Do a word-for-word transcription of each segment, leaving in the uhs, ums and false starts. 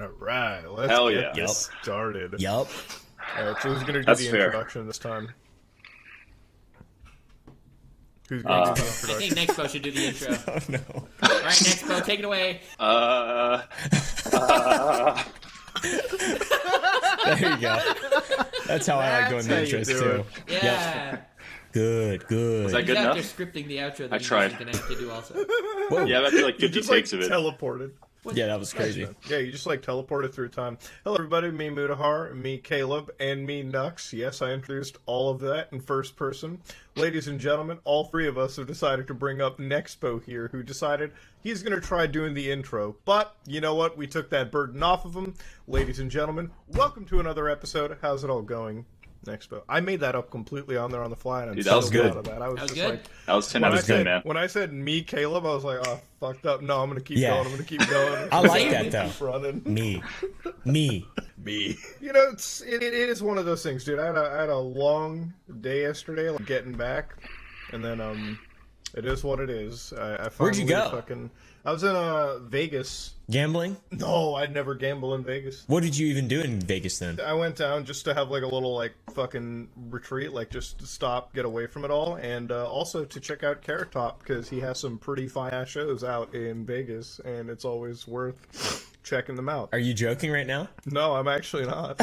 All right, let's Hell get yeah. this yep. started. Yup. All right, so who's going to do That's the fair. introduction this time? Who's going uh, to do the introduction? I think Nexpo should do the intro. No, no. All right, Nexpo, take it away. Uh... uh... There you go. That's how That's I like doing the intros, do too. It. Yeah. Yep. Good, good. Was that good enough? After scripting the outro that I tried. You're going to have to do also. Whoa. Yeah, that's like fifty just, takes like, of it. teleported. What? Yeah, that was crazy. Yeah, you just like teleported through time. Hello, everybody. Me, Mudahar. Me, Caleb. And me, Nux. Yes, I introduced all of that in first person. Ladies and gentlemen, all three of us have decided to bring up Nexpo here, who decided he's going to try doing the intro. But, you know what? We took that burden off of him. Ladies and gentlemen, welcome to another episode. How's it all going, Nexpo? I made that up completely on there on the fly. And I'm Dude, that was so good. Proud of that. I was, that was just good. Like, that was ten out of ten, man. When I said me, Caleb, I was like, oh. Fucked up. No, I'm gonna keep yeah. going. I'm gonna keep going. I like that though. Running. Me, me, me. You know, it's it, it is one of those things, dude. I had a, I had a long day yesterday, like getting back, and then um, it is what it is. I, I Where'd you go? Fucking, I was in uh Vegas. Gambling? No, I'd never gamble in Vegas. What did you even do in Vegas then? I went down just to have like a little like fucking retreat, like just to stop, get away from it all, and uh, also to check out Carrot Top because he has some pretty fire shows out in Vegas, and it's always worth checking them out. Are you joking right now? No, I'm actually not.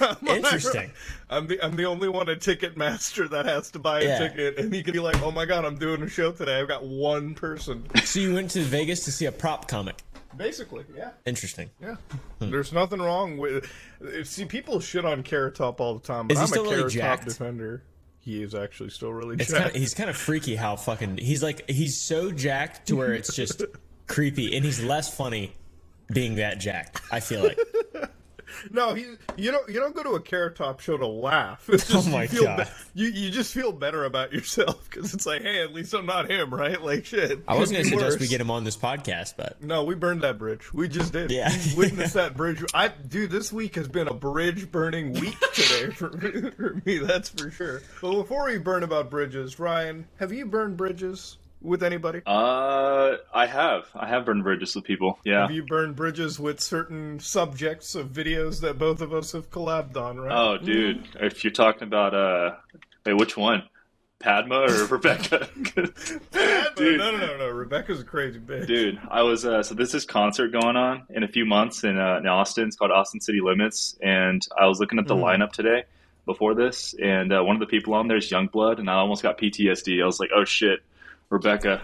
I'm Interesting. I'm the I'm the only one at Ticketmaster that has to buy a yeah. ticket, and he can be like, "Oh my god, I'm doing a show today. I've got one person." So you went to Vegas to see a prop comic, basically. Yeah. Interesting. Yeah. Hmm. There's nothing wrong with. See, people shit on Carrot Top all the time, but is I'm he still a Carrot really Top defender. He is actually still really it's jacked. Kinda, he's kind of freaky how fucking he's like he's so jacked to where it's just creepy, and he's less funny being that jacked. I feel like. No, he. You don't. You don't go to a Carrot Top show to laugh. It's just, oh my you feel god! Be, you you just feel better about yourself because it's like, hey, at least I'm not him, right? Like shit. I wasn't gonna suggest we get him on this podcast, but no, we burned that bridge. We just did. Yeah, we witnessed that bridge. I dude, this week has been a bridge burning week today for me, for me. That's for sure. But before we burn about bridges, Ryan, have you burned bridges? With anybody? Uh, I have. I have burned bridges with people, yeah. Have you burned bridges with certain subjects of videos that both of us have collabed on, right? Oh, dude. Mm-hmm. If you're talking about, uh, wait, which one? Padma or Rebecca? Dude. No, no, no, no. Rebecca's a crazy bitch. Dude, I was, uh, so there's this concert going on in a few months in, uh, in Austin. It's called Austin City Limits, and I was looking at the mm-hmm. lineup today before this, and uh, one of the people on there is Youngblood, and I almost got P T S D. I was like, oh, shit. Rebecca.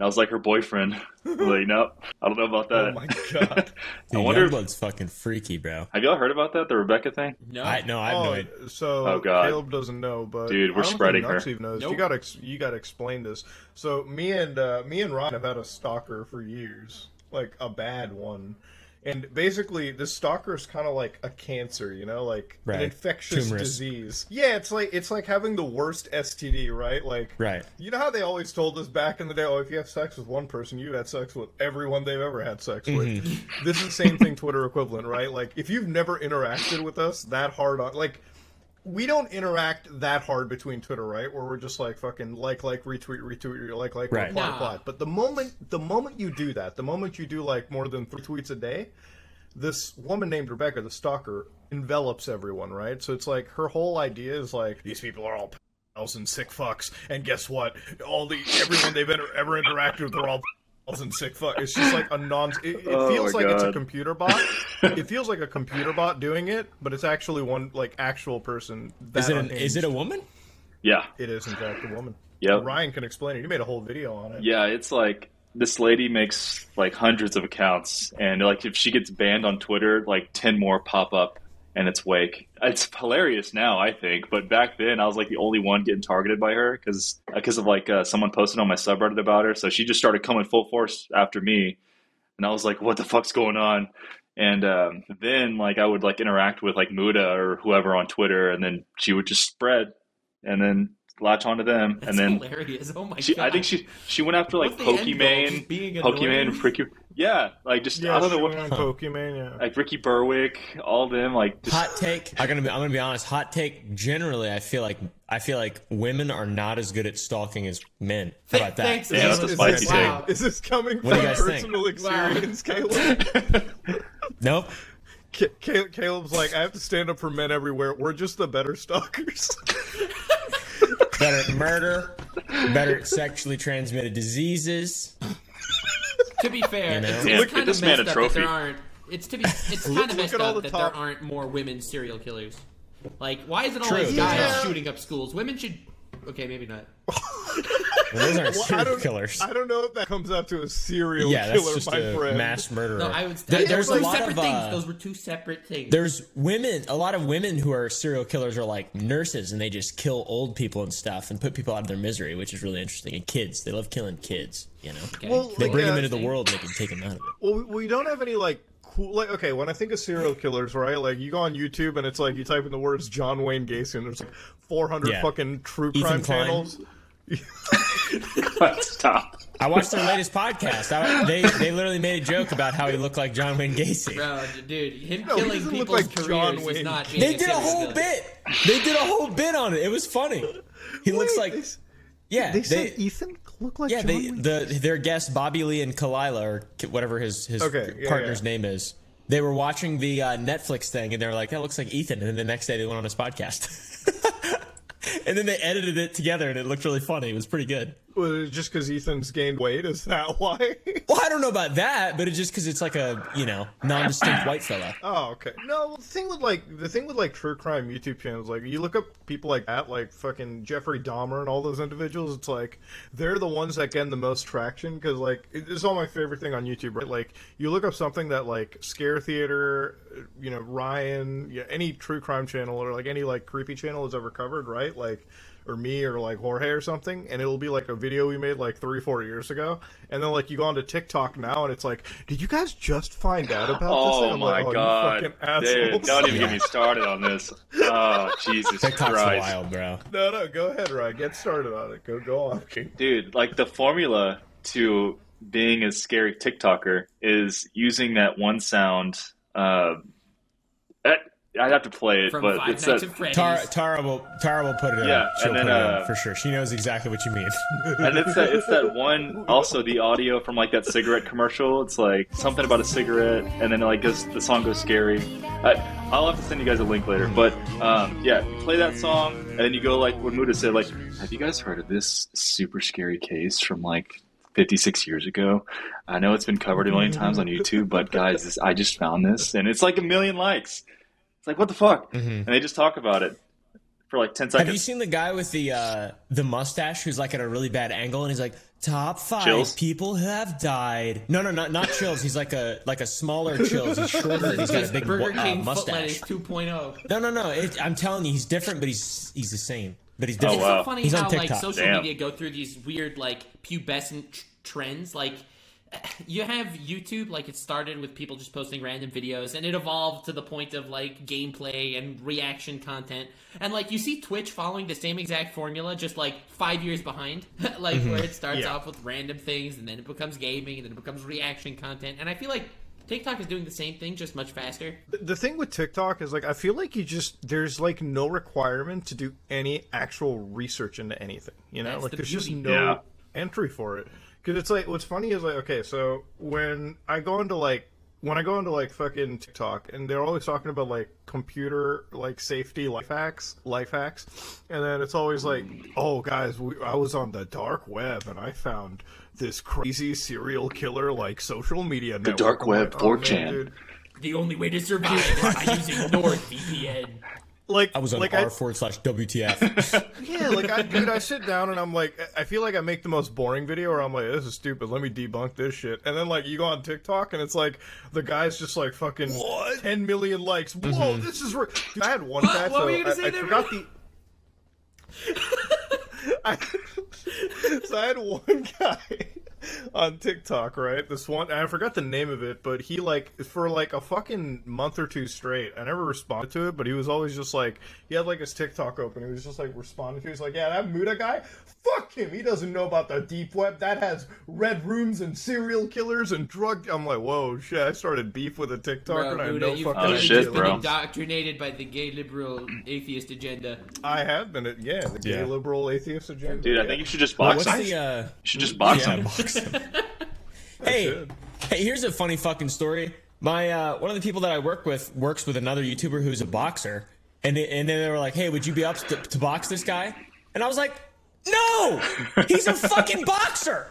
I was like her boyfriend. Like, nope. I don't know about that. Oh my god. Dude, I wonder Youngblood's fucking freaky, bro. Have y'all heard about that, the Rebecca thing? No. I, no, I have no idea. So oh, Caleb doesn't know, but dude, we're I don't spreading think Nux her. Even knows. Nope. You gotta you gotta explain this. So me and uh, me and Ron have had a stalker for years, like a bad one. And basically, this stalker is kind of like a cancer, you know, like right. an infectious Tumorous. disease. Yeah, it's like it's like having the worst S T D, right? Like, right. you know how they always told us back in the day, oh, if you have sex with one person, you had sex with everyone they've ever had sex with. Mm-hmm. This is the same thing, Twitter equivalent, right? Like, if you've never interacted with us that hard, on, like. We don't interact that hard between Twitter, right? Where we're just like fucking like, like, retweet, retweet, like, like, right. reply, nah. reply. But the moment, the moment you do that, the moment you do like more than three tweets a day, this woman named Rebecca, the stalker, envelops everyone, right? So it's like her whole idea is like these people are all pals and sick fucks, and guess what? All the everyone they've ever, ever interacted with, they're all. And sick fuck. It's just like a non. It, it oh feels like God. It's a computer bot. It feels like a computer bot doing it, but it's actually one like actual person. That is it? An, is it a woman? Yeah, it is in fact a woman. Yeah, Ryan can explain it. You made a whole video on it. Yeah, it's like this lady makes like hundreds of accounts, and like if she gets banned on Twitter, like ten more pop up, and it's wake. It's hilarious now, I think, but back then I was like the only one getting targeted by her because because of like uh, someone posted on my subreddit about her. So she just started coming full force after me, and I was like, "What the fuck's going on?" And um, then like I would like interact with like Muda or whoever on Twitter, and then she would just spread, and then latch onto them. That's and then hilarious. Oh my she, god! I think she she went after like Pokimane, Pokimane, Ricky. Yeah, like just yeah, I don't know what Pokimane, yeah. Like Ricky Berwick, all them. Like just... hot take. I'm gonna be, I'm gonna be honest. Hot take. Generally, I feel like I feel like women are not as good at stalking as men. How about that? Thanks. Yeah, that's a spicy take. Wow. Is this coming what from personal think? experience, wow. Caleb? Nope. Caleb's like, I have to stand up for men everywhere. We're just the better stalkers. Better at murder. Better at sexually transmitted diseases. To be fair, you know? it's, it's kind of messed up that there aren't. It's to be. It's kind of messed up that there aren't more women serial killers. Like, why is it always guys yeah. shooting up schools? Women should. Okay, maybe not. Well, those aren't well, serial I killers. I don't know if that comes out to a serial yeah, killer, that's just my a friend. Mass murderer. No, I would. Th th there's a lot of uh, those were two separate things. There's women. A lot of women who are serial killers are like nurses, and they just kill old people and stuff, and put people out of their misery, which is really interesting. And kids, they love killing kids. You know, okay. well, they bring yeah, them into the world, and they can take them out of it. Well, we don't have any like. Like, okay, when I think of serial killers, right, like, you go on YouTube and it's like, you type in the words John Wayne Gacy and there's like four hundred yeah. fucking true crime channels. Stop. I watched their latest podcast. I, they, they literally made a joke about how he looked like John Wayne Gacy. Bro, dude, him no, killing people's like John Wayne. Is not being They did a whole killer. bit. They did a whole bit on it. It was funny. He Wait, looks like... They, yeah, they, they said Ethan look like yeah, John they, Wayne the Gacy. Their guests, Bobby Lee and Kalila, or whatever his, his okay, yeah, partner's yeah. name is, they were watching the uh, Netflix thing, and they were like, that looks like Ethan, and then the next day they went on his podcast. And then they edited it together, and it looked really funny. It was pretty good. Well, just because Ethan's gained weight, is that why? Well, I don't know about that, but it's just because it's like a, you know, non-distinct white fella. Oh, okay. No, the thing with, like, the thing with, like, true crime YouTube channels, like, you look up people like that, like, fucking Jeffrey Dahmer and all those individuals, it's like, they're the ones that get the most traction, because, like, it's all my favorite thing on YouTube, right? Like, you look up something that, like, Scare Theater, you know, Ryan, yeah, any true crime channel, or, like, any, like, creepy channel has ever covered, right? Like... or me or like Jorge or something, and it'll be like a video we made like three, four years ago, and then like you go onto TikTok now, and it's like, did you guys just find out about oh this? And I'm my like, oh my god, you fucking dude! Don't even get me started on this. Oh Jesus TikTok's Christ! Wild, bro. No, no, go ahead, Ryan. Get started on it. Go, go on, dude. Like the formula to being a scary TikToker is using that one sound. Uh, at, I'd have to play it, From but Five it's Nights a, Tara, Tara will Tara will put it in. Yeah, She'll and then, put uh, it in for sure. She knows exactly what you mean. And it's that it's that one. Also, the audio from like that cigarette commercial. It's like something about a cigarette, and then like goes, the song goes scary. I, I'll have to send you guys a link later. But um, yeah, you play that song, and then you go like when Muda said, like, have you guys heard of this super scary case from like fifty-six years ago? I know it's been covered a million times on YouTube, but guys, this, I just found this, and it's like a million likes. Like, what the fuck? Mm-hmm. And they just talk about it for like ten seconds. Have you seen the guy with the uh, the mustache who's like at a really bad angle, and he's like, top five Chills? people who have died? No, no, not not Chills. He's like a like a smaller Chills. He's shorter. He's got a big uh, mustache. two point oh. No, no, no. It, I'm telling you, he's different, but he's he's the same. But he's different. Oh, wow. It's so funny he's how like social Damn. media go through these weird like pubescent tr trends, like. You have YouTube, like, it started with people just posting random videos, and it evolved to the point of, like, gameplay and reaction content. And, like, you see Twitch following the same exact formula, just, like, five years behind. Like, mm-hmm. where it starts yeah. off with random things, and then it becomes gaming, and then it becomes reaction content. And I feel like TikTok is doing the same thing, just much faster. The thing with TikTok is, like, I feel like you just... There's, like, no requirement to do any actual research into anything, you know? That's like, the there's beauty. just no yeah. entry for it. Because it's like, what's funny is like, okay, so when I go into like, when I go into like fucking TikTok, and they're always talking about like computer, like safety, life hacks, life hacks. And then it's always like, oh guys, we, I was on the dark web and I found this crazy serial killer, like social media network. The dark web, like, four chan. Oh, man, the only way to survive is by using NordVPN. Like, I was on like R forward slash W T F. Yeah, like, I, dude, I sit down and I'm like, I feel like I make the most boring video where I'm like, this is stupid, let me debunk this shit. And then, like, you go on TikTok and it's like, the guy's just like, fucking what? ten million likes. Whoa, mm-hmm. this is... Dude, I had one guy, so I, I forgot the... I, so I had one guy... on TikTok, right? This one, I forgot the name of it, but he, like, for like a fucking month or two straight, I never responded to it, but he was always just like, he had like his TikTok open, he was just like responding to it. He's like, yeah, that Muda guy, fuck him, he doesn't know about the deep web, that has red rooms and serial killers and drug. I'm like, whoa, shit, I started beef with a TikToker, and I have no fucking idea. Oh shit, bro. You've been indoctrinated by the gay liberal atheist agenda. I have been, at, yeah, the gay yeah. liberal atheist agenda. Dude, I think you should just box well, him. The, uh... You should just box yeah. him. hey, hey, here's a funny fucking story. My uh, one of the people that I work with works with another YouTuber who's a boxer, and and then they were like, "Hey, would you be up to, to box this guy?" And I was like, "No, he's a fucking boxer.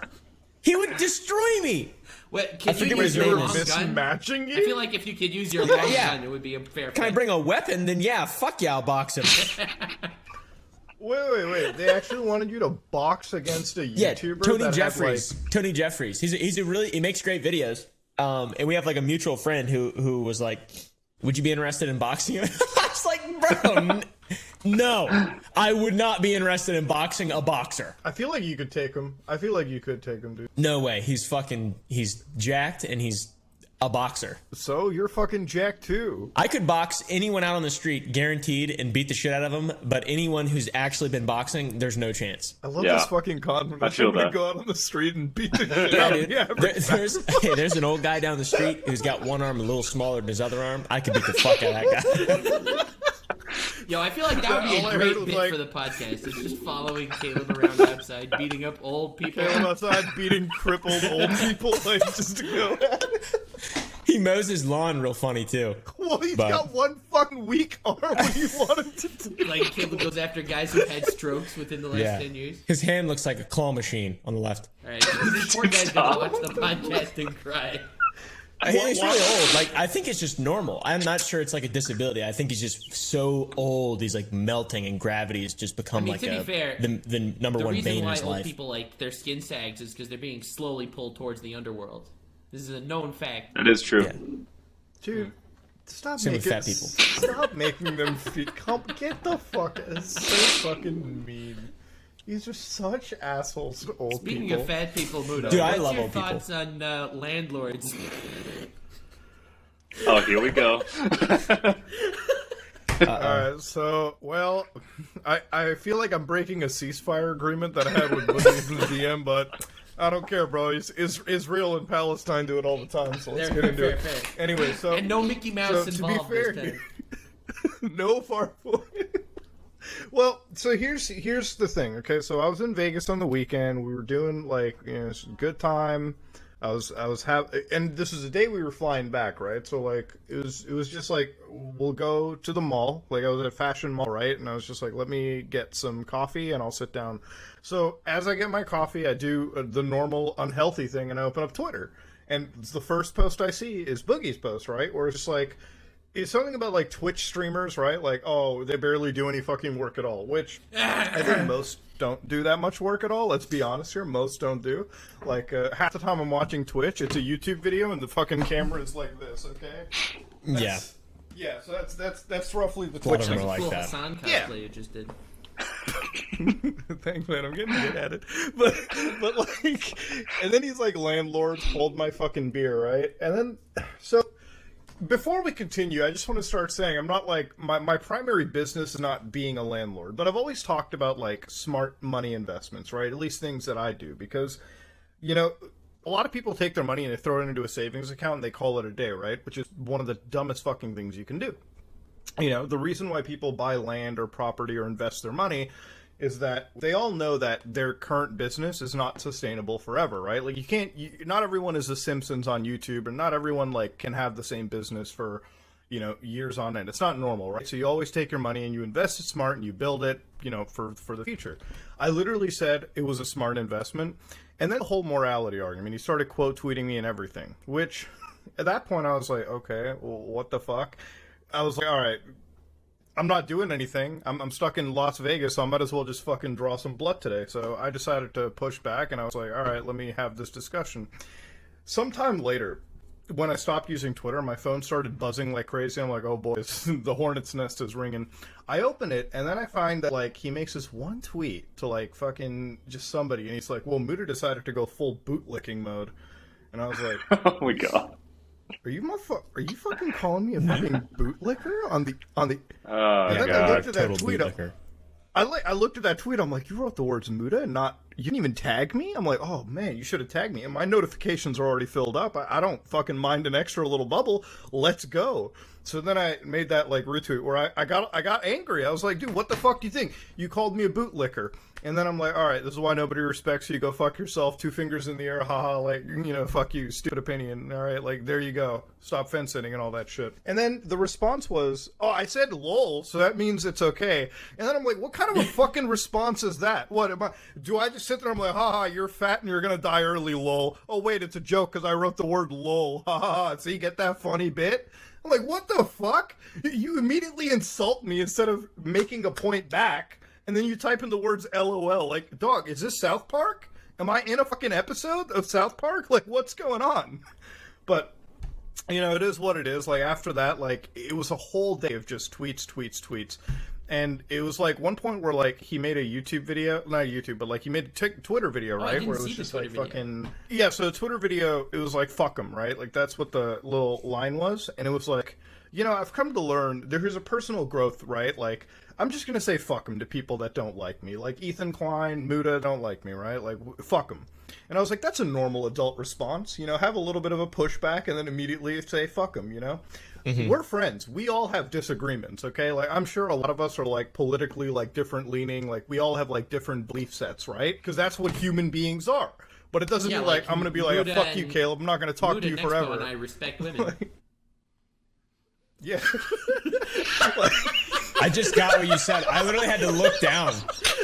He would destroy me." What, can I you use your long gun? Matching I feel like if you could use your long yeah. gun, it would be a fair. Can play. I bring a weapon? Then yeah, fuck yeah, I'll box him. Wait, wait, wait! They actually wanted you to box against a YouTuber. Yeah, Tony that Jeffries. Like... Tony Jeffries. He's a, he's a really he makes great videos. Um, and we have like a mutual friend who who was like, "Would you be interested in boxing?" I was like, "Bro, n no, I would not be interested in boxing a boxer." I feel like you could take him. I feel like you could take him, dude. No way. He's fucking. He's jacked, and he's a boxer. So you're fucking jacked too. I could box anyone out on the street, guaranteed, and beat the shit out of them. But anyone who's actually been boxing, there's no chance. I love yeah. this fucking compliment. I feel that. Go out on the street and beat the shit yeah, out of yeah, there, there's, hey, there's an old guy down the street who's got one arm a little smaller than his other arm. I could beat the fuck out of that guy. Yo, I feel like that would be a great bit like... for the podcast. It's just following Caleb around outside, beating up old people. Caleb outside, beating crippled old people, like, just to go at it. He mows his lawn real funny, too. Well, he's but. got one fucking weak arm. What do you want him to do? Like, Caleb goes after guys who've had strokes within the last yeah. ten years. His hand looks like a claw machine on the left. All right, this poor guy's gonna watch the podcast and cry. I think he's really old. Like, I think it's just normal. I'm not sure it's like a disability. I think he's just so old. He's like melting, and gravity has just become I mean, like to be a, fair, the, the number the one bane in his life. The reason why old people like their skin sags is because they're being slowly pulled towards the underworld. This is a known fact. That is true. Yeah. Dude, stop Same making fat people. Stop making them feel. Come, get the fuck. It's so fucking mean. These are such assholes to old Speaking people. Speaking of fat people, Muda, Dude, I love your old thoughts people. on uh, landlords? Oh, here we go. Uh-oh. Uh, so, well, I, I feel like I'm breaking a ceasefire agreement that I had with Muda in the D M, but I don't care, bro. It's, it's, Israel and Palestine do it all the time, so let's They're, get into fair, it. Fair. Anyway, so... And no Mickey Mouse so, involved to be fair, this time. No far for it. Well, so here's here's the thing, okay? So I was in Vegas on the weekend. We were doing like, you know, good time. I was I was have, and this is the day we were flying back, right? So like it was it was just like we'll go to the mall. Like I was at a fashion mall, right? And I was just like, let me get some coffee and I'll sit down. So as I get my coffee, I do the normal unhealthy thing and I open up Twitter, and the first post I see is Boogie's post, right? Where it's just like. It's something about, like, Twitch streamers, right? Like, oh, they barely do any fucking work at all, which I think most don't do that much work at all. Let's be honest here. Most don't do. Like, uh, half the time I'm watching Twitch, it's a YouTube video, and the fucking camera is like this, okay? That's, yeah. Yeah, so that's that's that's roughly the Twitch thing. Like cool that. Hassan cosplay you just did. Thanks, man. I'm getting good at it. But, but, like, and then he's like, landlords, hold my fucking beer, right? And then, so... Before we continue, I just want to start saying I'm not like my, my primary business is not being a landlord, but I've always talked about like smart money investments, right? At least things that I do, because, you know, a lot of people take their money and they throw it into a savings account and they call it a day, right? Which is one of the dumbest fucking things you can do. You know, the reason why people buy land or property or invest their money is that they all know that their current business is not sustainable forever, right? Like you can't, you, not everyone is the Simpsons on YouTube, and not everyone like can have the same business for, you know, years on end. It's not normal, right? So you always take your money and you invest it smart and you build it, you know, for, for the future. I literally said it was a smart investment. And then the whole morality argument, he started quote tweeting me and everything, which at that point I was like, okay, well, what the fuck? I was like, all right. I'm not doing anything. I'm, I'm stuck in Las Vegas, so I might as well just fucking draw some blood today. So I decided to push back, and I was like, all right, let me have this discussion. Sometime later, when I stopped using Twitter, my phone started buzzing like crazy. I'm like, oh boy, the hornet's nest is ringing. I open it, and then I find that, like, he makes this one tweet to, like, fucking just somebody, and he's like, well, Muda decided to go full bootlicking mode. And I was like, oh my god. Are you my fu- Are you fucking calling me a fucking bootlicker on the on the? Oh and then god! I looked at that Total tweet. Bootlicker. I li- I looked at that tweet. I'm like, you wrote the words Muda and not you didn't even tag me. I'm like, oh man, you should have tagged me. And my notifications are already filled up. I, I don't fucking mind an extra little bubble. Let's go. So then I made that like retweet where I, I got I got angry. I was like, dude, what the fuck do you think? You called me a bootlicker. And then I'm like, all right, this is why nobody respects you. Go fuck yourself. Two fingers in the air. Haha. Like, you know, fuck you. Stupid opinion. All right. Like, there you go. Stop fence sitting and all that shit. And then the response was, oh, I said lol, so that means it's okay. And then I'm like, what kind of a fucking response is that? What am I? Do I just sit there and I'm like, haha, you're fat and you're going to die early, lol. Oh, wait, it's a joke because I wrote the word lol. Haha. So you get that funny bit? I'm like, what the fuck? You immediately insult me instead of making a point back. And then you type in the words L O L, like, dog, is this South Park? Am I in a fucking episode of South Park? Like, what's going on? But, you know, it is what it is. Like, after that, like, it was a whole day of just tweets, tweets, tweets. And it was, like, one point where, like, he made a YouTube video. Not YouTube, but, like, he made a t- Twitter video, right? Oh, I didn't where it was see just, the Twitter like, video. fucking... Yeah, so the Twitter video, it was, like, fuck him, right? Like, that's what the little line was. And it was, like, you know, I've come to learn there is a personal growth, right? Like, I'm just going to say fuck them to people that don't like me. Like, Ethan Klein, Muda don't like me, right? Like, fuck them. And I was like, that's a normal adult response. You know, have a little bit of a pushback and then immediately say fuck them, you know? Mm-hmm. We're friends. We all have disagreements, okay? Like, I'm sure a lot of us are, like, politically, like, different leaning. Like, we all have, like, different belief sets, right? Because that's what human beings are. But it doesn't yeah, mean, like, like, I'm going to be like, oh, fuck you, Caleb. I'm not going to talk Muda to you Nexpo forever. And I respect women. Like, yeah. Like, I just got what you said. I literally had to look down.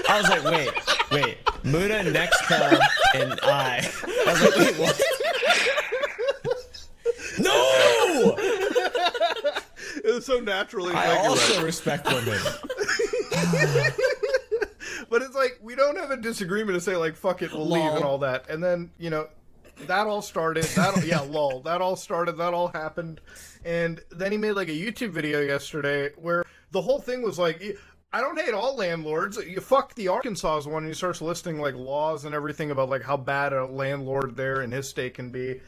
I was like, wait, wait. Muda, Nexpo, and I. I was like, wait, what? No! It was so naturally. I regular. also respect women. But it's like, we don't have a disagreement to say, like, fuck it, we'll lol. leave and all that. And then, you know, that all started. That all, yeah, lol. That all started. That all happened. And then he made, like, a YouTube video yesterday where the whole thing was like, I don't hate all landlords. You fuck the Arkansas one, and he starts listing, like, laws and everything about, like, how bad a landlord there and his state can be.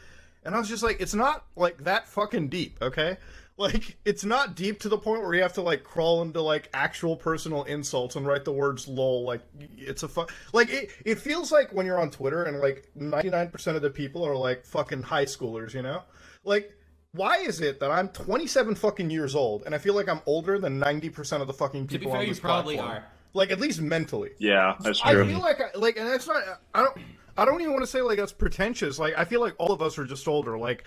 And I was just like, it's not, like, that fucking deep, okay? Like, it's not deep to the point where you have to, like, crawl into, like, actual personal insults and write the words lol. Like, it's a fu- Like, it, it feels like when you're on Twitter and, like, ninety-nine percent of the people are, like, fucking high schoolers, you know? Like, why is it that I'm twenty-seven fucking years old and I feel like I'm older than ninety percent of the fucking people on this platform? To be fair, you probably are. Like, at least mentally. Yeah, that's true. I feel like, I, like, and that's not, I don't, I don't even want to say, like, that's pretentious. Like, I feel like all of us are just older. Like,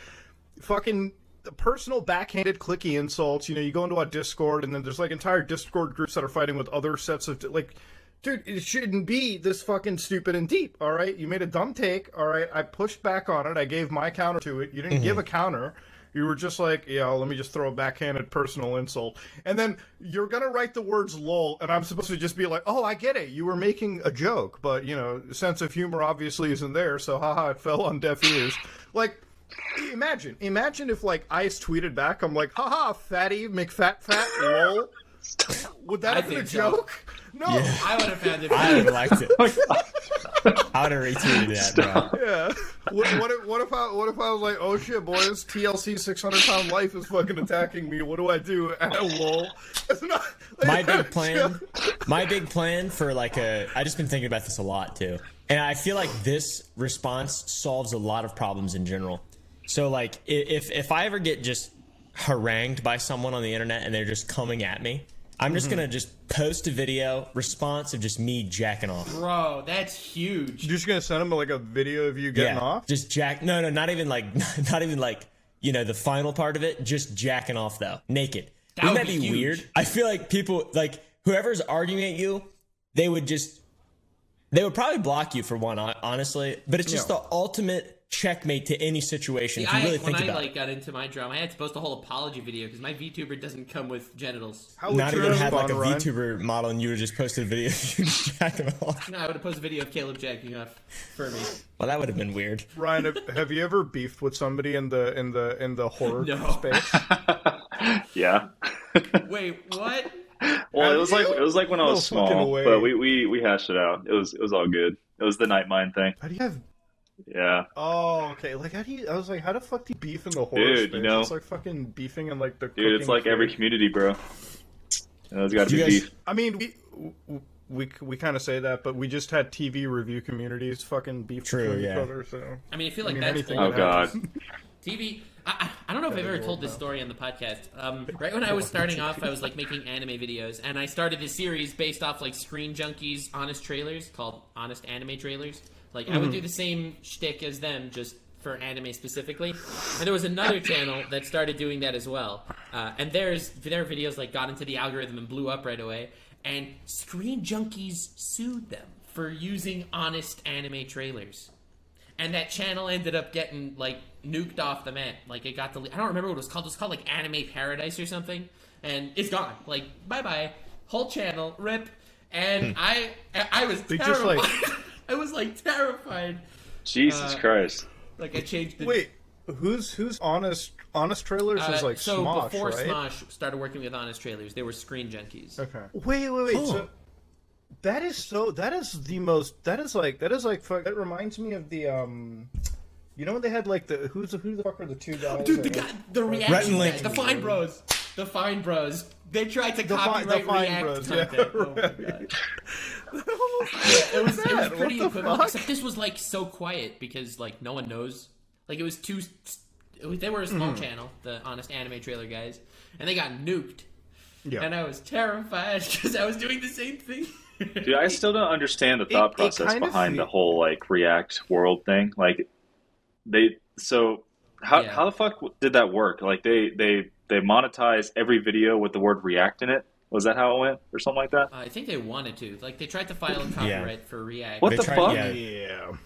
fucking personal backhanded clicky insults. You know, you go into our Discord and then there's, like, entire Discord groups that are fighting with other sets of, like, dude, it shouldn't be this fucking stupid and deep, all right? You made a dumb take, all right? I pushed back on it. I gave my counter to it. You didn't mm-hmm. give a counter. You were just like, yeah, let me just throw a backhanded personal insult. And then you're going to write the words lol, and I'm supposed to just be like, oh, I get it. You were making a joke, but, you know, sense of humor obviously isn't there, so haha, it fell on deaf ears. Like, imagine. Imagine if, like, Ice tweeted back, I'm like, haha, fatty, McFat fat, lol. Would that I have been a so. joke? No. Yeah. I would have had it. I would have liked it. I would have retweeted that, Stop. bro. Yeah. What, what, if, what, if I, what if I was like, oh shit, boys, T L C six hundred pound life is fucking attacking me. What do I do? Lol. It's not, like, my big plan, my big plan for like a, I've just been thinking about this a lot too. And I feel like this response solves a lot of problems in general. So like if, if I ever get just harangued by someone on the internet and they're just coming at me, I'm just mm-hmm. gonna just post a video response of just me jacking off. Bro, that's huge. You're just gonna send them like a video of you getting yeah, off? Just jack. No, no, not even like, not even like, you know, the final part of it. Just jacking off though, naked. That Wouldn't would that be, be weird? I feel like people, like whoever's arguing at you, they would just, they would probably block you for one, honestly. But it's just no. the ultimate checkmate to any situation. Yeah, if you really I, think about it. When I like, got into my drama, I had to post a whole apology video because my VTuber doesn't come with genitals. How Not even had like a run? VTuber model and you would just posted a video of you jacking off. No, I would have posted a video of Caleb jacking off for me. Well, that would have been weird. Ryan, have, have you ever beefed with somebody in the in the in the horror no. space? Yeah. Wait, what? Well, have it was you? like it was like when I was no, small, but we, we we hashed it out. It was it was all good. It was the night mind thing. How do you have? Yeah. Oh, okay. Like, how do you? I was like, how the fuck do you beef in the horror Dude, space? You know, it's like fucking beefing in like the. Dude, it's like food. Every community, bro. You know, it's got to be guys, beef. I mean, we we we, we kind of say that, but we just had T V review communities fucking beef True, with yeah. each other. So I mean, I feel like I mean, that's anything. Oh god. T V. I, I don't know if I've ever told this story on the podcast. Um, right when I was starting off, I was like making anime videos, and I started this series based off like Screen Junkies, Honest Trailers, called Honest Anime Trailers. Like, mm. I would do the same shtick as them, just for anime specifically. And there was another channel that started doing that as well. Uh, and theirs, their videos like got into the algorithm and blew up right away. And Screen Junkies sued them for using Honest Anime Trailers. And that channel ended up getting, like, nuked off the map. Like, it got deleted. I don't remember what it was called. It was called, like, Anime Paradise or something. And it's gone. Like, bye-bye. Whole channel. Rip. And I I was terrified. Just like... I was, like, terrified. Jesus uh, Christ. Like, I changed the... Wait. Who's who's Honest Honest Trailers uh, is like so Smosh, right? So before Smosh started working with Honest Trailers, they were Screen Junkies. Okay. Wait, wait, wait. Cool. So... That is so. That is the most. That is like. That is like. Fuck, that reminds me of the. Um, you know when they had like the who's the, who the fuck are the two guys? Dude, the guy, the reaction guys, the Fine Bros, the Fine Bros. They tried to the copyright fi React bros, content. Yeah, oh right. my god. It was, it was pretty equivalent. Except this was like so quiet because like no one knows. Like it was too. It was, they were a small mm. channel, the Honest Anime Trailer guys, and they got nuked. Yeah. And I was terrified because I was doing the same thing. Dude, I still don't understand the thought it, process it behind the whole like React world thing. Like, they so how yeah. how the fuck did that work? Like, they they they monetize every video with the word React in it. Was that how it went, or something like that? Uh, I think they wanted to. Like, they tried to file a copyright yeah. for React. What they the tried, fuck? Yeah, yeah. yeah.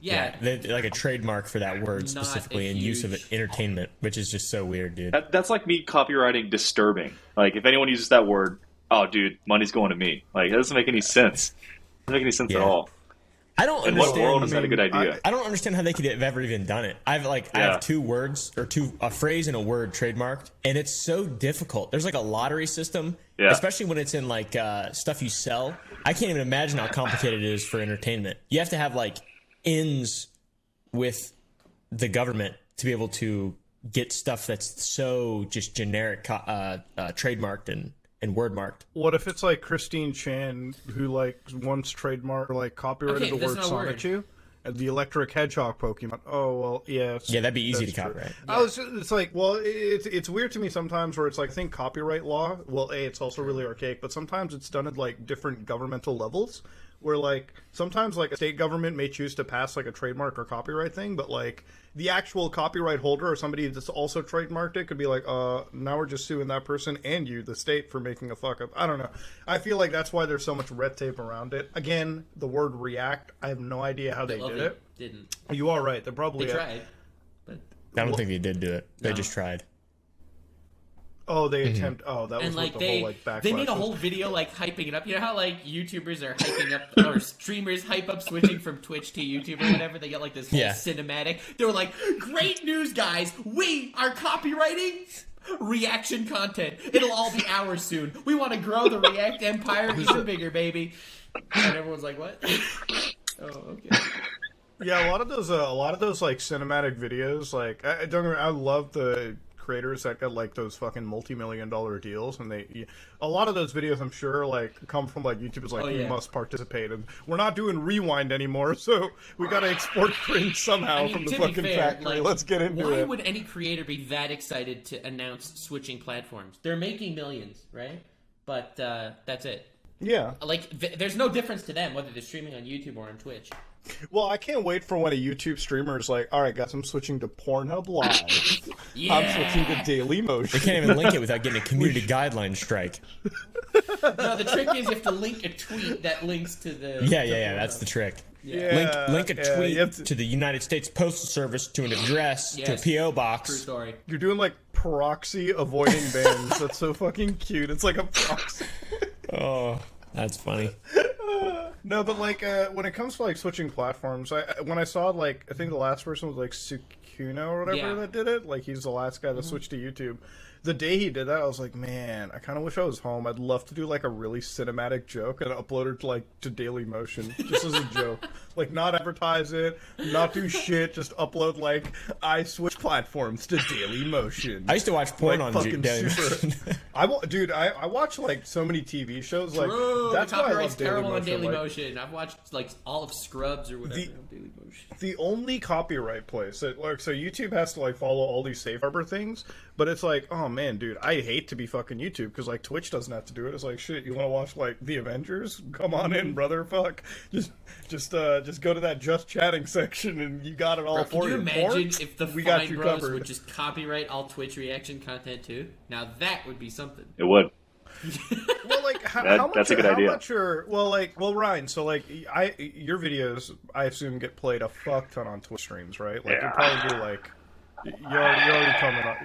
yeah. They, like a trademark for that word Not specifically, and huge... use of it, entertainment, which is just so weird, dude. That, that's like me copywriting disturbing. Like, if anyone uses that word. Oh, dude, money's going to me. Like, that doesn't make any sense. It doesn't make any sense yeah. at all. I don't In understand. What world is I mean, that a good idea? I, I don't understand how they could have ever even done it. I've like, yeah. I have two words or two, a phrase and a word trademarked, and it's so difficult. There's like a lottery system, yeah. especially when it's in like uh, stuff you sell. I can't even imagine how complicated it is for entertainment. You have to have like ends with the government to be able to get stuff that's so just generic, uh, uh, trademarked and. And word marked. What if it's like Christine Chan, who like once trademarked or like copyrighted okay, the word Sonichu, and the Electric Hedgehog Pokemon? Oh well, yeah, yeah, that'd be easy to copyright. Yeah. I was just, it's like, well, it's it's weird to me sometimes where it's like I think copyright law. Well, a it's also really archaic, but sometimes it's done at like different governmental levels, where like sometimes like a state government may choose to pass like a trademark or copyright thing, but like. The actual copyright holder or somebody that's also trademarked it could be like, uh, now we're just suing that person and you, the state, for making a fuck up. I don't know. I feel like that's why there's so much red tape around it. Again, the word React, I have no idea how they, they did it. Didn't. You are right. They probably they tried. But... I don't think they did do it. They no. just tried. Oh, they mm-hmm. attempt. Oh, that and was like what the they, whole like backlash. They made a whole video like hyping it up. You know how like YouTubers are hyping up or streamers hype up switching from Twitch to YouTube or whatever. They get like this whole yeah. cinematic. They were like, "Great news, guys! We are copywriting reaction content. It'll all be ours soon. We want to grow the React empire even bigger, baby." And everyone's like, "What? Oh, okay." Yeah, a lot of those, uh, a lot of those like cinematic videos. Like, I, I don't remember. I love the. Creators that got like those fucking multi-million dollar deals, and they a lot of those videos I'm sure like come from like YouTube is like oh, yeah. we must participate and we're not doing rewind anymore, so we gotta export cringe somehow I mean, from the fucking fair, factory. Like, let's get into why it. Why would any creator be that excited to announce switching platforms? They're making millions, right? But uh, that's it. Yeah. Like th there's no difference to them whether they're streaming on YouTube or on Twitch. Well, I can't wait for when a YouTube streamer is like, all right, guys, I'm switching to Pornhub Live. Yeah. I'm switching to Dailymotion. We can't even link it without getting a community guideline strike. No, the trick is you have to link a tweet that links to the... Yeah, yeah, yeah, that's the trick. Yeah. Link, link a yeah, tweet to... to the United States Postal Service, to an address, yes. to a P O box. True story. You're doing, like, proxy avoiding bans. That's so fucking cute. It's like a proxy. Oh, that's funny. No, but, like, uh, when it comes to, like, switching platforms, I, when I saw, like, I think the last person was, like, Sukuno or whatever yeah. that did it. Like, he's the last guy that mm-hmm. switched to YouTube. The day he did that, I was like, man, I kind of wish I was home. I'd love to do, like, a really cinematic joke and upload it, to, like, to Dailymotion, just as a joke. Like, not advertise it, not do shit, just upload, like, I switch platforms to Dailymotion. I used to watch porn like, on Dailymotion. I Dude, I, I watch, like, so many T V shows. Like, True, that's why I love terrible Dailymotion. On Dailymotion. Like, I've watched, like, all of Scrubs or whatever the, on Dailymotion. The only copyright place. That, like, so YouTube has to, like, follow all these safe harbor things, but it's like, oh, man, dude, I hate to be fucking YouTube because, like, Twitch doesn't have to do it. It's like, shit, you want to watch, like, The Avengers? Come on in, brother, fuck. Just just, uh, just go to that Just Chatting section and you got it all Bro, for you. Can you imagine porn? If the we Fine Bros covered. Would just copyright all Twitch reaction content, too? Now, that would be something. It would. Well, like, how, that, how much that's a good how idea. Much are, well, like, well, Ryan, so, like, I your videos, I assume, get played a fuck ton on Twitch streams, right? Like, yeah. You'll probably do, like... You're, you're already coming up.